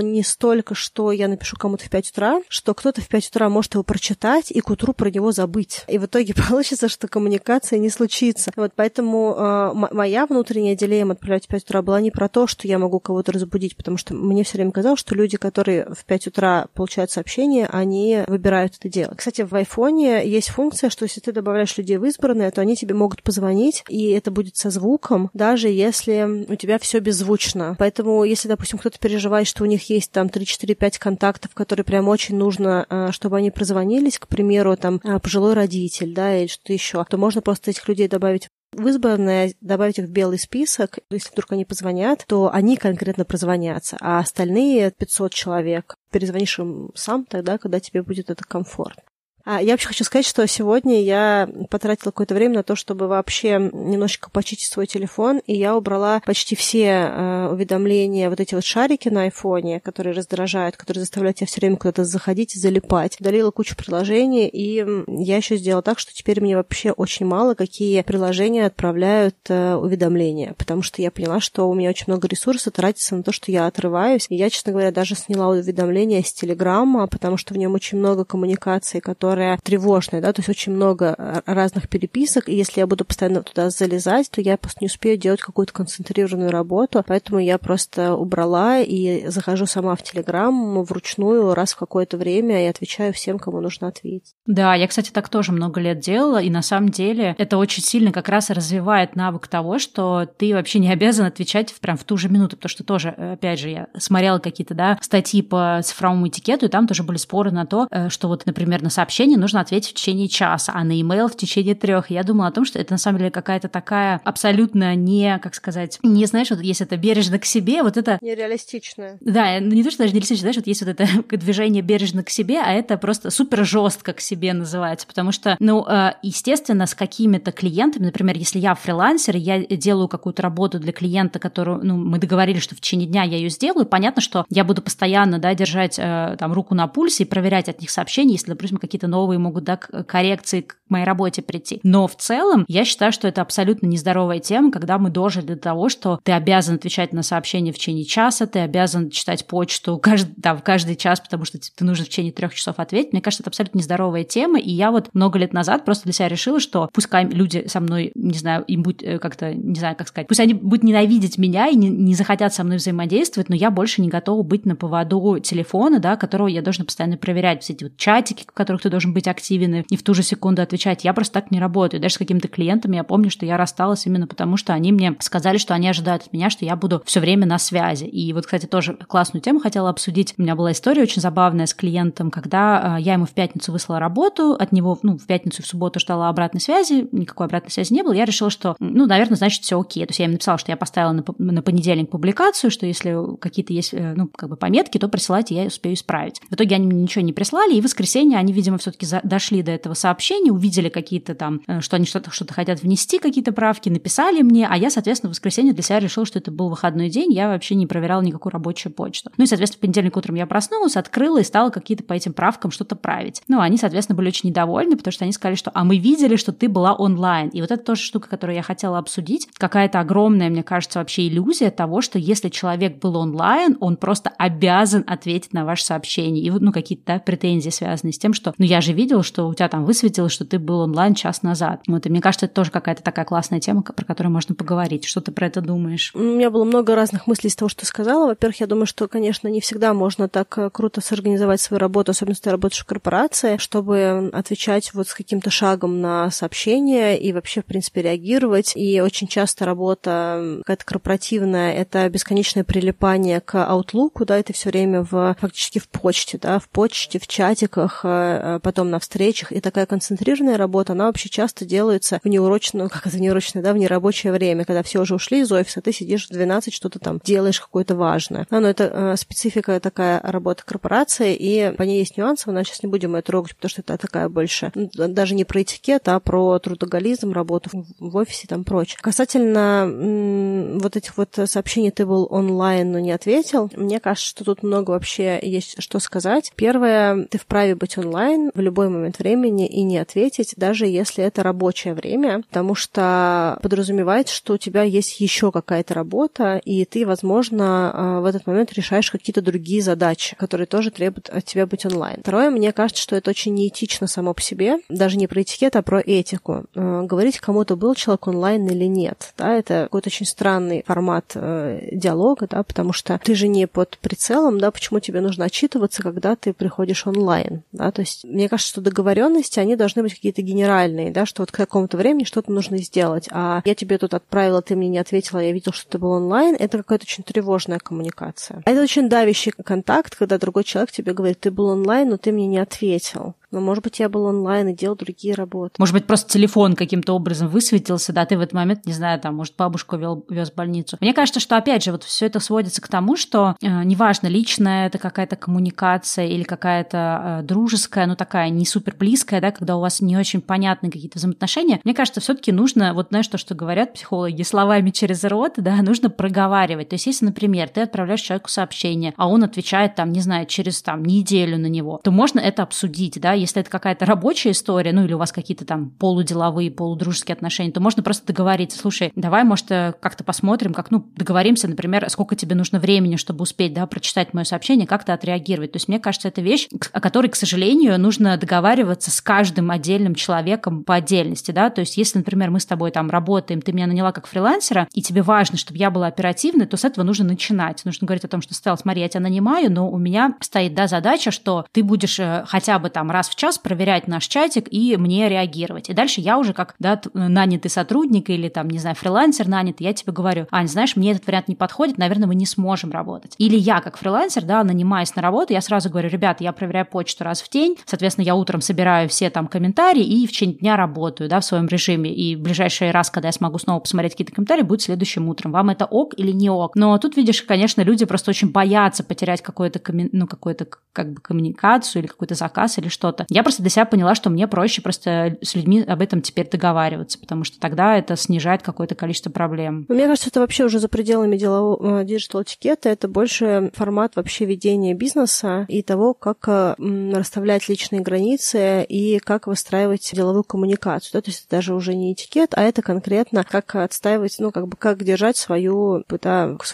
не столько, что я напишу кому-то в 5 утра, что кто-то в 5 утра может этого прочитать и к утру про него забыть. И в итоге получится, что коммуникация не случится. Вот поэтому моя внутренняя дилемма отправлять в 5 утра была не про то, что я могу кого-то разбудить, потому что мне все время казалось, что люди, которые в 5 утра получают сообщение, они выбирают это дело. Кстати, в айфоне есть функция, что если ты добавляешь людей в избранное, то они тебе могут позвонить, и это будет со звуком, даже если у тебя все беззвучно. Поэтому, если, допустим, кто-то переживает, что у них есть там 3-4-5 контактов, которые прям очень нужно, чтобы они прозвонились, к примеру, там, пожилой родитель, да, или что-то еще, то можно просто этих людей добавить в избранное, добавить их в белый список. Если вдруг они позвонят, то они конкретно прозвонятся, а остальные 500 человек перезвонишь им сам тогда, когда тебе будет это комфортно. Я вообще хочу сказать, что сегодня я потратила какое-то время на то, чтобы вообще немножечко почистить свой телефон, и я убрала почти все уведомления, вот эти вот шарики на айфоне, которые раздражают, которые заставляют тебя все время куда-то заходить и залипать. Удалила кучу приложений, и я еще сделала так, что теперь мне вообще очень мало какие приложения отправляют уведомления, потому что я поняла, что у меня очень много ресурсов тратится на то, что я отрываюсь. И я, честно говоря, даже сняла уведомления с Телеграма, потому что в нем очень много коммуникаций, которая тревожная, да, то есть очень много разных переписок, и если я буду постоянно туда залезать, то я просто не успею делать какую-то концентрированную работу, поэтому я просто убрала и захожу сама в Телеграм вручную раз в какое-то время и отвечаю всем, кому нужно ответить. Да, я, кстати, так тоже много лет делала, и на самом деле это очень сильно как раз развивает навык того, что ты вообще не обязан отвечать прям в ту же минуту, потому что тоже, опять же, я смотрела какие-то, да, статьи по цифровому этикету, и там тоже были споры на то, что вот, например, на сообщение нужно ответить в течение часа, а на имейл в течение 3. Я думала о том, что это на самом деле какая-то такая абсолютно не, как сказать, не, знаешь, вот если это бережно к себе, вот это... Нереалистично. Да, не то, что даже нереалистично, знаешь, вот есть вот это движение бережно к себе, а это просто супер жестко к себе называется, потому что, ну, естественно, с какими-то клиентами, например, если я фрилансер, я делаю какую-то работу для клиента, которую, ну, мы договорились, что в течение дня я ее сделаю, понятно, что я буду постоянно, да, держать там руку на пульсе и проверять от них сообщения, если, допустим, какие-то новые могут, да, коррекции к моей работе прийти. Но в целом я считаю, что это абсолютно нездоровая тема, когда мы дожили до того, что ты обязан отвечать на сообщения в течение часа, ты обязан читать почту каждый час, потому что тебе нужно в течение 3 часов ответить. Мне кажется, это абсолютно нездоровая тема, и я вот много лет назад просто для себя решила, что пускай люди со мной, не знаю, им будет как-то, не знаю, как сказать, пусть они будут ненавидеть меня и не захотят со мной взаимодействовать, но я больше не готова быть на поводу телефона, да, которого я должна постоянно проверять, все эти вот чатики, в которых ты должен быть активен и в ту же секунду отвечать. Я просто так не работаю. Даже с каким-то клиентом я помню, что я рассталась именно потому, что они мне сказали, что они ожидают от меня, что я буду все время на связи. И вот, кстати, тоже классную тему хотела обсудить. У меня была история очень забавная с клиентом, когда я ему в пятницу выслала работу, от него, ну, в пятницу и в субботу ждала обратной связи, никакой обратной связи не было. Я решила, что, ну, наверное, значит, все окей. То есть я им написала, что я поставила на понедельник публикацию, что если какие-то есть, ну, как бы пометки, то присылайте, я успею исправить. В итоге они мне ничего не прислали, и в воскресенье они, видимо, все-таки дошли до этого сообщения, увидели какие-то там, что они что-то хотят внести, какие-то правки, написали мне, а я, соответственно, в воскресенье для себя решила, что это был выходной день, я вообще не проверяла никакую рабочую почту. Ну и, соответственно, в понедельник утром я проснулась, открыла и стала какие-то по этим правкам что-то править. Ну, они, соответственно, были очень недовольны, потому что они сказали, что «а мы видели, что ты была онлайн». И вот это тоже штука, которую я хотела обсудить. Какая-то огромная, мне кажется, вообще иллюзия того, что если человек был онлайн, он просто обязан ответить на ваше сообщение. И вот, ну, какие-то, да, претензии, связанные с тем, что «ну, я же видел, что у тебя там высветилось, что ты был онлайн час назад». Вот, и мне кажется, это тоже какая-то такая классная тема, про которую можно поговорить. Что ты про это думаешь? У меня было много разных мыслей из того, что ты сказала. Во-первых, я думаю, что, конечно, не всегда можно так круто сорганизовать свою работу, особенно если ты работаешь в корпорации, чтобы отвечать вот с каким-то шагом на сообщения и вообще, в принципе, реагировать. И очень часто работа какая-то корпоративная — это бесконечное прилипание к Outlook, да, и ты все время фактически в почте, да, в почте, в чатиках, потом на встречах, и такая концентрированная работа, она вообще часто делается в неурочное, как это неурочное, да, в нерабочее время, когда все уже ушли из офиса, ты сидишь в 12, что-то там делаешь какое-то важное. Но это специфика такая работа корпорации, и по ней есть нюансы, но сейчас не будем ее трогать, потому что это такая больше, даже не про этикет, а про трудоголизм, работу в офисе и там прочее. Касательно вот этих вот сообщений «ты был онлайн, но не ответил», мне кажется, что тут много вообще есть что сказать. Первое, ты вправе быть онлайн, в любой момент времени и не ответить, даже если это рабочее время, потому что подразумевает, что у тебя есть еще какая-то работа, и ты, возможно, в этот момент решаешь какие-то другие задачи, которые тоже требуют от тебя быть онлайн. Второе, мне кажется, что это очень неэтично само по себе, даже не про этикет, а про этику. Говорить кому-то, был человек онлайн или нет, да, это какой-то очень странный формат диалога, да, потому что ты же не под прицелом, да, почему тебе нужно отчитываться, когда ты приходишь онлайн, да, то есть мне кажется, что договоренности, они должны быть какие-то генеральные, да, что вот к какому-то времени что-то нужно сделать, а я тебе тут отправила, ты мне не ответила, я видел, что ты был онлайн, это какая-то очень тревожная коммуникация. Это очень давящий контакт, когда другой человек тебе говорит, ты был онлайн, но ты мне не ответил. Но, может быть, я был онлайн и делал другие работы. Может быть, просто телефон каким-то образом высветился, да, ты в этот момент, не знаю, там, может, бабушку вез в больницу. Мне кажется, что, опять же, вот все это сводится к тому, что неважно, личная это какая-то коммуникация или какая-то дружеская, ну, такая не супер близкая, да, когда у вас не очень понятны какие-то взаимоотношения, мне кажется, все-таки нужно, вот, знаешь, то, что говорят психологи, словами через рот, да, нужно проговаривать. То есть, если, например, ты отправляешь человеку сообщение, а он отвечает, там, не знаю, через, там, неделю на него, то можно это обсудить, да, если это какая-то рабочая история, ну или у вас какие-то там полуделовые, полудружеские отношения, то можно просто договориться. Слушай, давай, может, как-то посмотрим, как, ну, договоримся, например, сколько тебе нужно времени, чтобы успеть, да, прочитать мое сообщение, как-то отреагировать. То есть, мне кажется, это вещь, о которой, к сожалению, нужно договариваться с каждым отдельным человеком по отдельности, да, то есть, если, например, мы с тобой там работаем, ты меня наняла как фрилансера, и тебе важно, чтобы я была оперативной, то с этого нужно начинать. Нужно говорить о том, что, Стелла, смотри, я тебя нанимаю, но у меня стоит, да, задача, что ты будешь хотя бы там раз в час проверять наш чатик и мне реагировать. И дальше я уже как, да, нанятый сотрудник или там, не знаю, фрилансер нанятый, я тебе говорю, Ань, знаешь, мне этот вариант не подходит, наверное, мы не сможем работать. Или я как фрилансер, да, нанимаясь на работу, я сразу говорю, ребята, я проверяю почту раз в день, соответственно, я утром собираю все там комментарии и в течение дня работаю, да, в своем режиме. И в ближайший раз, когда я смогу снова посмотреть какие-то комментарии, будет следующим утром. Вам это ок или не ок? Но тут, видишь, конечно, люди просто очень боятся потерять какую-то как бы коммуникацию или какой-то заказ или что-то. Я просто для себя поняла, что мне проще просто с людьми об этом теперь договариваться, потому что тогда это снижает какое-то количество проблем. Мне кажется, это вообще уже за пределами диджитал-этикета, это больше формат вообще ведения бизнеса и того, как расставлять личные границы и как выстраивать деловую коммуникацию. Да? То есть это даже уже не этикет, а это конкретно как отстаивать, ну, как бы как держать свой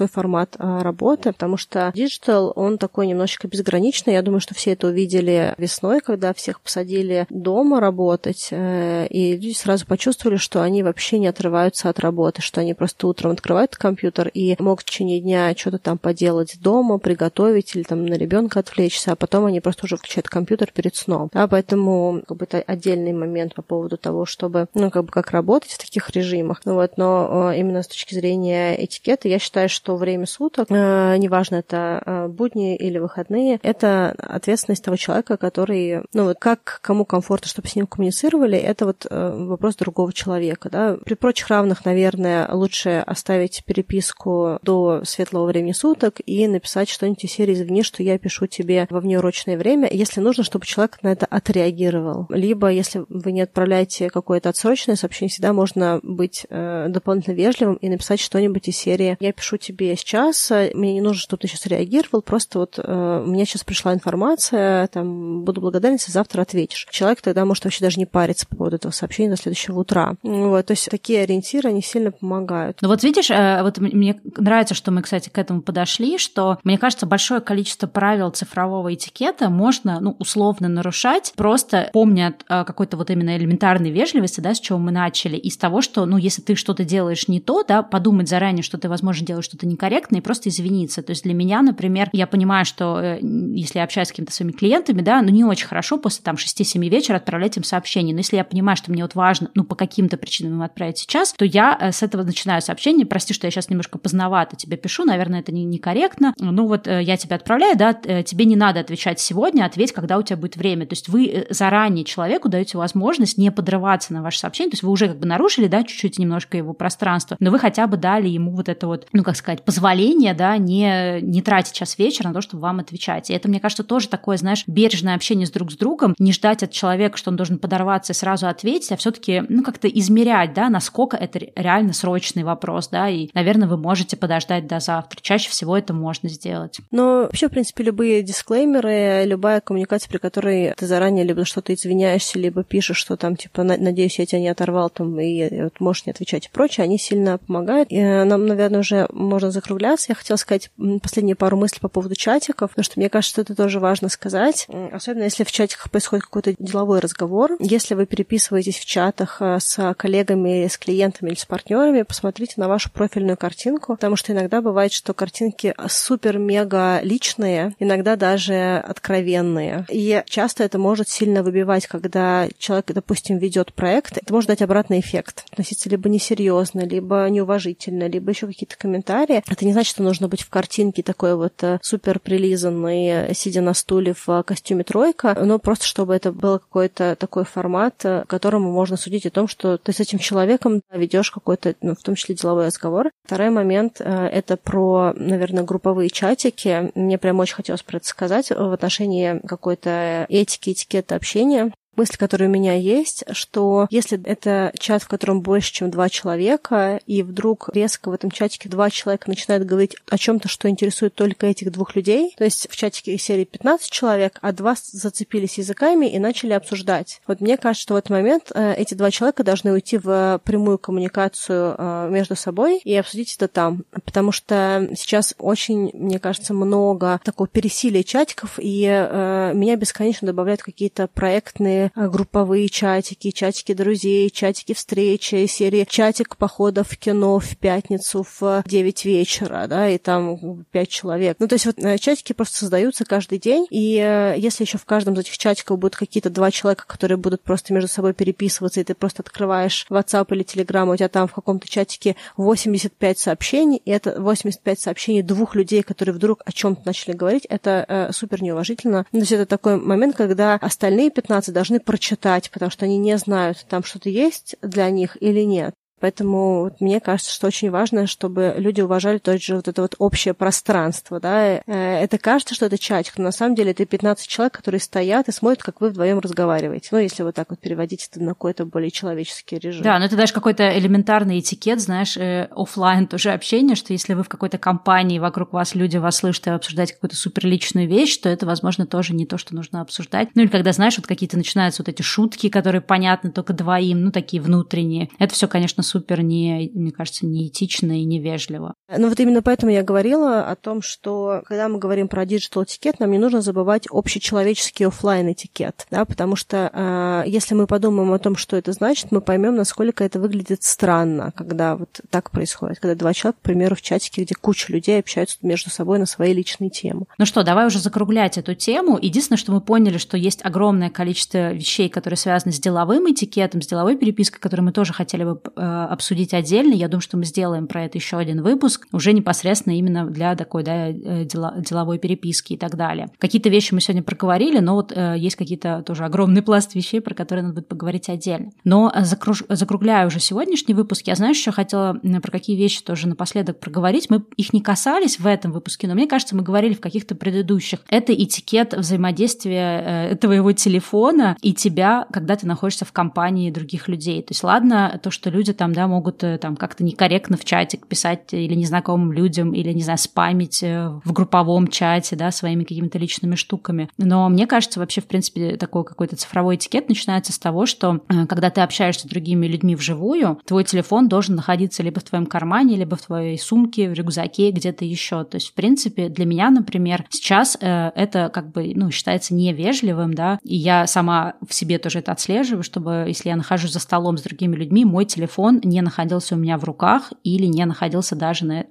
формат работы, потому что диджитал, он такой немножечко безграничный. Я думаю, что все это увидели весной, когда всех посадили дома работать, и люди сразу почувствовали, что они вообще не отрываются от работы, что они просто утром открывают компьютер и могут в течение дня что-то там поделать дома, приготовить или там на ребенка отвлечься, а потом они просто уже включают компьютер перед сном. Да, поэтому как бы это отдельный момент по поводу того, чтобы, ну, как бы как работать в таких режимах. Ну, вот, но именно с точки зрения этикета я считаю, что время суток, неважно, это будни или выходные, это ответственность того человека, который, ну, вот как кому комфортно, чтобы с ним коммуницировали, это вот вопрос другого человека, да. При прочих равных, наверное, лучше оставить переписку до светлого времени суток и написать что-нибудь из серии «Извини, что я пишу тебе во внеурочное время», если нужно, чтобы человек на это отреагировал. Либо, если вы не отправляете какое-то отсрочное сообщение, всегда можно быть дополнительно вежливым и написать что-нибудь из серии «Я пишу тебе сейчас, мне не нужно, чтобы ты сейчас реагировал, просто вот у меня сейчас пришла информация, там, буду благодарен, завтра ответишь». Человек тогда может вообще даже не париться по поводу этого сообщения до следующего утра. Вот, то есть такие ориентиры, они сильно помогают. Ну вот видишь, вот мне нравится, что мы, кстати, к этому подошли, что, мне кажется, большое количество правил цифрового этикета можно, ну, условно нарушать, просто помня какой-то вот именно элементарной вежливости, да, с чего мы начали, из того, что, ну, если ты что-то делаешь не то, да, подумать заранее, что ты, возможно, делаешь что-то некорректно и просто извиниться. То есть для меня, например, я понимаю, что если я общаюсь с какими-то своими клиентами, да, ну, не очень хорошо после там 6-7 вечера отправлять им сообщение. Но если я понимаю, что мне вот важно, ну, по каким-то причинам им отправить сейчас, то я с этого начинаю сообщение. Прости, что я сейчас немножко поздновато тебе пишу, наверное, это некорректно. Ну, вот я тебя отправляю, да, тебе не надо отвечать сегодня, ответь, когда у тебя будет время. То есть вы заранее человеку даете возможность не подрываться на ваше сообщение, то есть вы уже как бы нарушили, да, чуть-чуть немножко его пространство, но вы хотя бы дали ему вот это вот, ну, как сказать, позволение, да, не тратить сейчас вечер на то, чтобы вам отвечать. И это, мне кажется, тоже такое, знаешь, бережное общение с друг с другом, другом, не ждать от человека, что он должен подорваться и сразу ответить, а все-таки, как-то измерять, да, насколько это реально срочный вопрос, да, и, наверное, вы можете подождать до завтра. Чаще всего это можно сделать. Но вообще, в принципе, любые дисклеймеры, любая коммуникация, при которой ты заранее либо что-то извиняешься, либо пишешь, что там, типа, надеюсь, я тебя не оторвал, там, и вот, можешь не отвечать и прочее, они сильно помогают. И нам, наверное, уже можно закругляться. Я хотела сказать последние пару мыслей по поводу чатиков, потому что мне кажется, что это тоже важно сказать. Особенно, если в чатиках происходит какой-то деловой разговор. Если вы переписываетесь в чатах с коллегами, с клиентами или с партнерами, посмотрите на вашу профильную картинку, потому что иногда бывает, что картинки супер-мега личные, иногда даже откровенные. И часто это может сильно выбивать, когда человек, допустим, ведет проект, это может дать обратный эффект. Относиться либо несерьезно, либо неуважительно, либо еще какие-то комментарии. Это не значит, что нужно быть в картинке такой вот супер прилизанный, сидя на стуле в костюме тройка, но просто чтобы это был какой-то такой формат, которому можно судить о том, что ты с этим человеком ведешь какой-то, в том числе деловой разговор. Второй момент — это про, наверное, групповые чатики. Мне прям очень хотелось про это сказать в отношении какой-то этики, этикета общения. Мысль, которая у меня есть, что если это чат, в котором больше, чем 2 человека, и вдруг резко в этом чатике 2 человека начинают говорить о чем-то, что интересует только этих 2 людей, то есть в чатике серии 15 человек, а 2 зацепились языками и начали обсуждать. Вот мне кажется, что в этот момент эти 2 человека должны уйти в прямую коммуникацию между собой и обсудить это там, потому что сейчас очень, мне кажется, много такого пересилия чатиков, и меня бесконечно добавляют какие-то проектные групповые чатики, чатики друзей, чатики встречи, серии чатик походов в кино в пятницу в 9 вечера, да, и там 5 человек. Ну, то есть вот чатики просто создаются каждый день, и если еще в каждом из этих чатиков будут какие-то 2 человека, которые будут просто между собой переписываться, и ты просто открываешь WhatsApp или Telegram, у тебя там в каком-то чатике 85 сообщений, и это 85 сообщений 2 людей, которые вдруг о чем-то начали говорить, это супер неуважительно. То есть это такой момент, когда остальные 15 должны прочитать, потому что они не знают, там что-то есть для них или нет. Поэтому вот, мне кажется, что очень важно, чтобы люди уважали то же вот это вот общее пространство, да. Это кажется, что это чатик, но на самом деле это 15 человек, которые стоят и смотрят, как вы вдвоем разговариваете. Ну, если вот так вот переводить это на какой-то более человеческий режим. Да, но это даже какой-то элементарный этикет, знаешь, офлайн тоже общение, что если вы в какой-то компании, вокруг вас люди вас слышат и обсуждаете какую-то суперличную вещь, то это, возможно, тоже не то, что нужно обсуждать. Ну, или когда, знаешь, вот какие-то начинаются вот эти шутки, которые понятны только 2, такие внутренние. Это все, конечно, супер, мне кажется, неэтично и невежливо. Ну вот именно поэтому я говорила о том, что когда мы говорим про диджитал-этикет, нам не нужно забывать общечеловеческий офлайн-этикет, да, потому что если мы подумаем о том, что это значит, мы поймем, насколько это выглядит странно, когда вот так происходит, когда 2 человека, к примеру, в чатике, где куча людей общаются между собой на свои личные темы. Ну что, давай уже закруглять эту тему. Единственное, что мы поняли, что есть огромное количество вещей, которые связаны с деловым этикетом, с деловой перепиской, которые мы тоже хотели бы обсудить отдельно. Я думаю, что мы сделаем про это еще один выпуск, уже непосредственно именно для такой, да, деловой переписки и так далее. Какие-то вещи мы сегодня проговорили, но вот есть какие-то тоже огромный пласт вещей, про которые надо будет поговорить отдельно. Но закругляя уже сегодняшний выпуск, я, знаешь, еще хотела про какие вещи тоже напоследок проговорить. Мы их не касались в этом выпуске, но мне кажется, мы говорили в каких-то предыдущих. Это этикет взаимодействия твоего телефона и тебя, когда ты находишься в компании других людей. То есть ладно то, что люди там, да, могут там как-то некорректно в чатик писать или незнакомым людям, или, не знаю, спамить в групповом чате, да, своими какими-то личными штуками. Но мне кажется, вообще, в принципе, такой какой-то цифровой этикет начинается с того, что когда ты общаешься с другими людьми вживую, твой телефон должен находиться либо в твоем кармане, либо в твоей сумке, в рюкзаке, где-то еще. То есть, в принципе, для меня, например, сейчас это как бы, считается невежливым, да, и я сама в себе тоже это отслеживаю, чтобы, если я нахожусь за столом с другими людьми, мой телефон не находился у меня в руках или не находился даже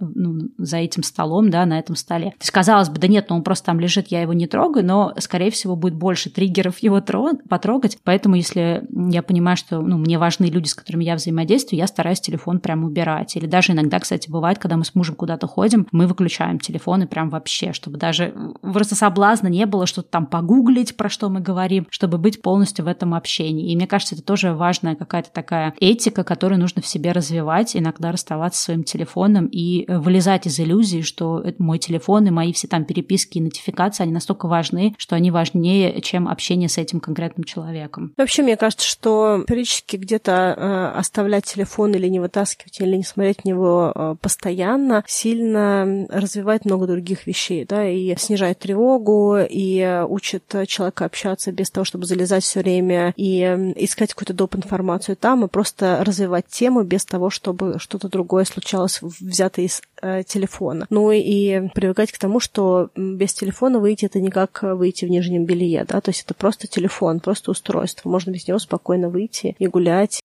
за этим столом, да, на этом столе. То есть, казалось бы, да нет, он просто там лежит, я его не трогаю, но, скорее всего, будет больше триггеров его потрогать, поэтому если я понимаю, что, мне важны люди, с которыми я взаимодействую, я стараюсь телефон прям убирать. Или даже иногда, кстати, бывает, когда мы с мужем куда-то ходим, мы выключаем телефон и прям вообще, чтобы даже просто соблазна не было что-то там погуглить, про что мы говорим, чтобы быть полностью в этом общении. И мне кажется, это тоже важная какая-то такая этика, которую нужно нужно в себе развивать, иногда расставаться со своим телефоном и вылезать из иллюзии, что мой телефон и мои все там переписки и нотификации, они настолько важны, что они важнее, чем общение с этим конкретным человеком. Вообще, мне кажется, что периодически где-то оставлять телефон или не вытаскивать, или не смотреть на него постоянно, сильно развивает много других вещей, да, и снижает тревогу, и учит человека общаться без того, чтобы залезать все время и искать какую-то доп. Информацию там, и просто развивать тему без того, чтобы что-то другое случалось, взятое из телефона. Ну и привыкать к тому, что без телефона выйти — это не как выйти в нижнем белье, да, то есть это просто телефон, просто устройство, можно без него спокойно выйти и гулять.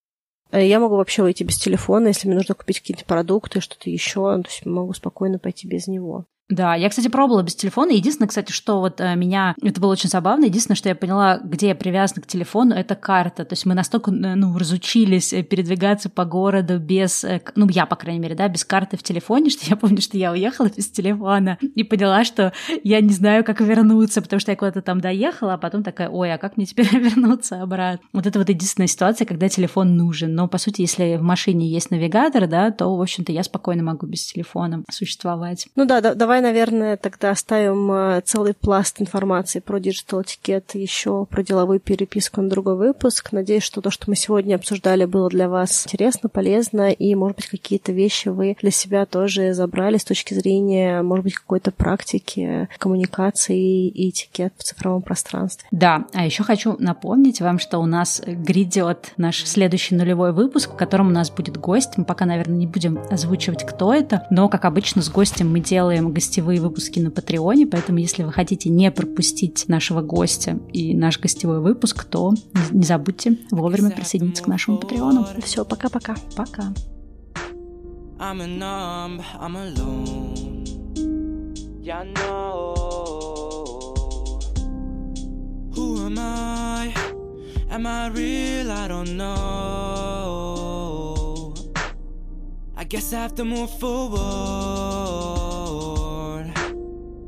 Я могу вообще выйти без телефона, если мне нужно купить какие-то продукты, что-то еще, то есть могу спокойно пойти без него. Да, я, кстати, пробовала без телефона. Единственное, кстати, что вот меня... Это было очень забавно. Единственное, что я поняла, где я привязана к телефону, это карта. То есть мы настолько, разучились передвигаться по городу без... Ну, я, по крайней мере, да, без карты в телефоне, что я помню, что я уехала без телефона и поняла, что я не знаю, как вернуться, потому что я куда-то там доехала, а потом такая, ой, а как мне теперь вернуться обратно? Вот это вот единственная ситуация, когда телефон нужен. Но, по сути, если в машине есть навигатор, да, то, в общем-то, я спокойно могу без телефона существовать. Ну да, давай, наверное, тогда оставим целый пласт информации про диджитал-этикет, еще про деловую переписку на другой выпуск. Надеюсь, что то, что мы сегодня обсуждали, было для вас интересно, полезно, и, может быть, какие-то вещи вы для себя тоже забрали с точки зрения, может быть, какой-то практики, коммуникации и этикет в цифровом пространстве. Да, а еще хочу напомнить вам, что у нас грядет наш следующий нулевой выпуск, в котором у нас будет гость. Мы пока, наверное, не будем озвучивать, кто это, но, как обычно, с гостем мы делаем гостевые выпуски на Патреоне, поэтому если вы хотите не пропустить нашего гостя и наш гостевой выпуск, то не забудьте вовремя присоединиться к нашему Патреону. Все, пока-пока. Пока.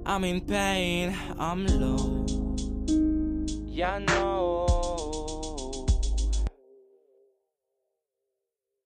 I'm in pain, I'm low. Yeah, I know.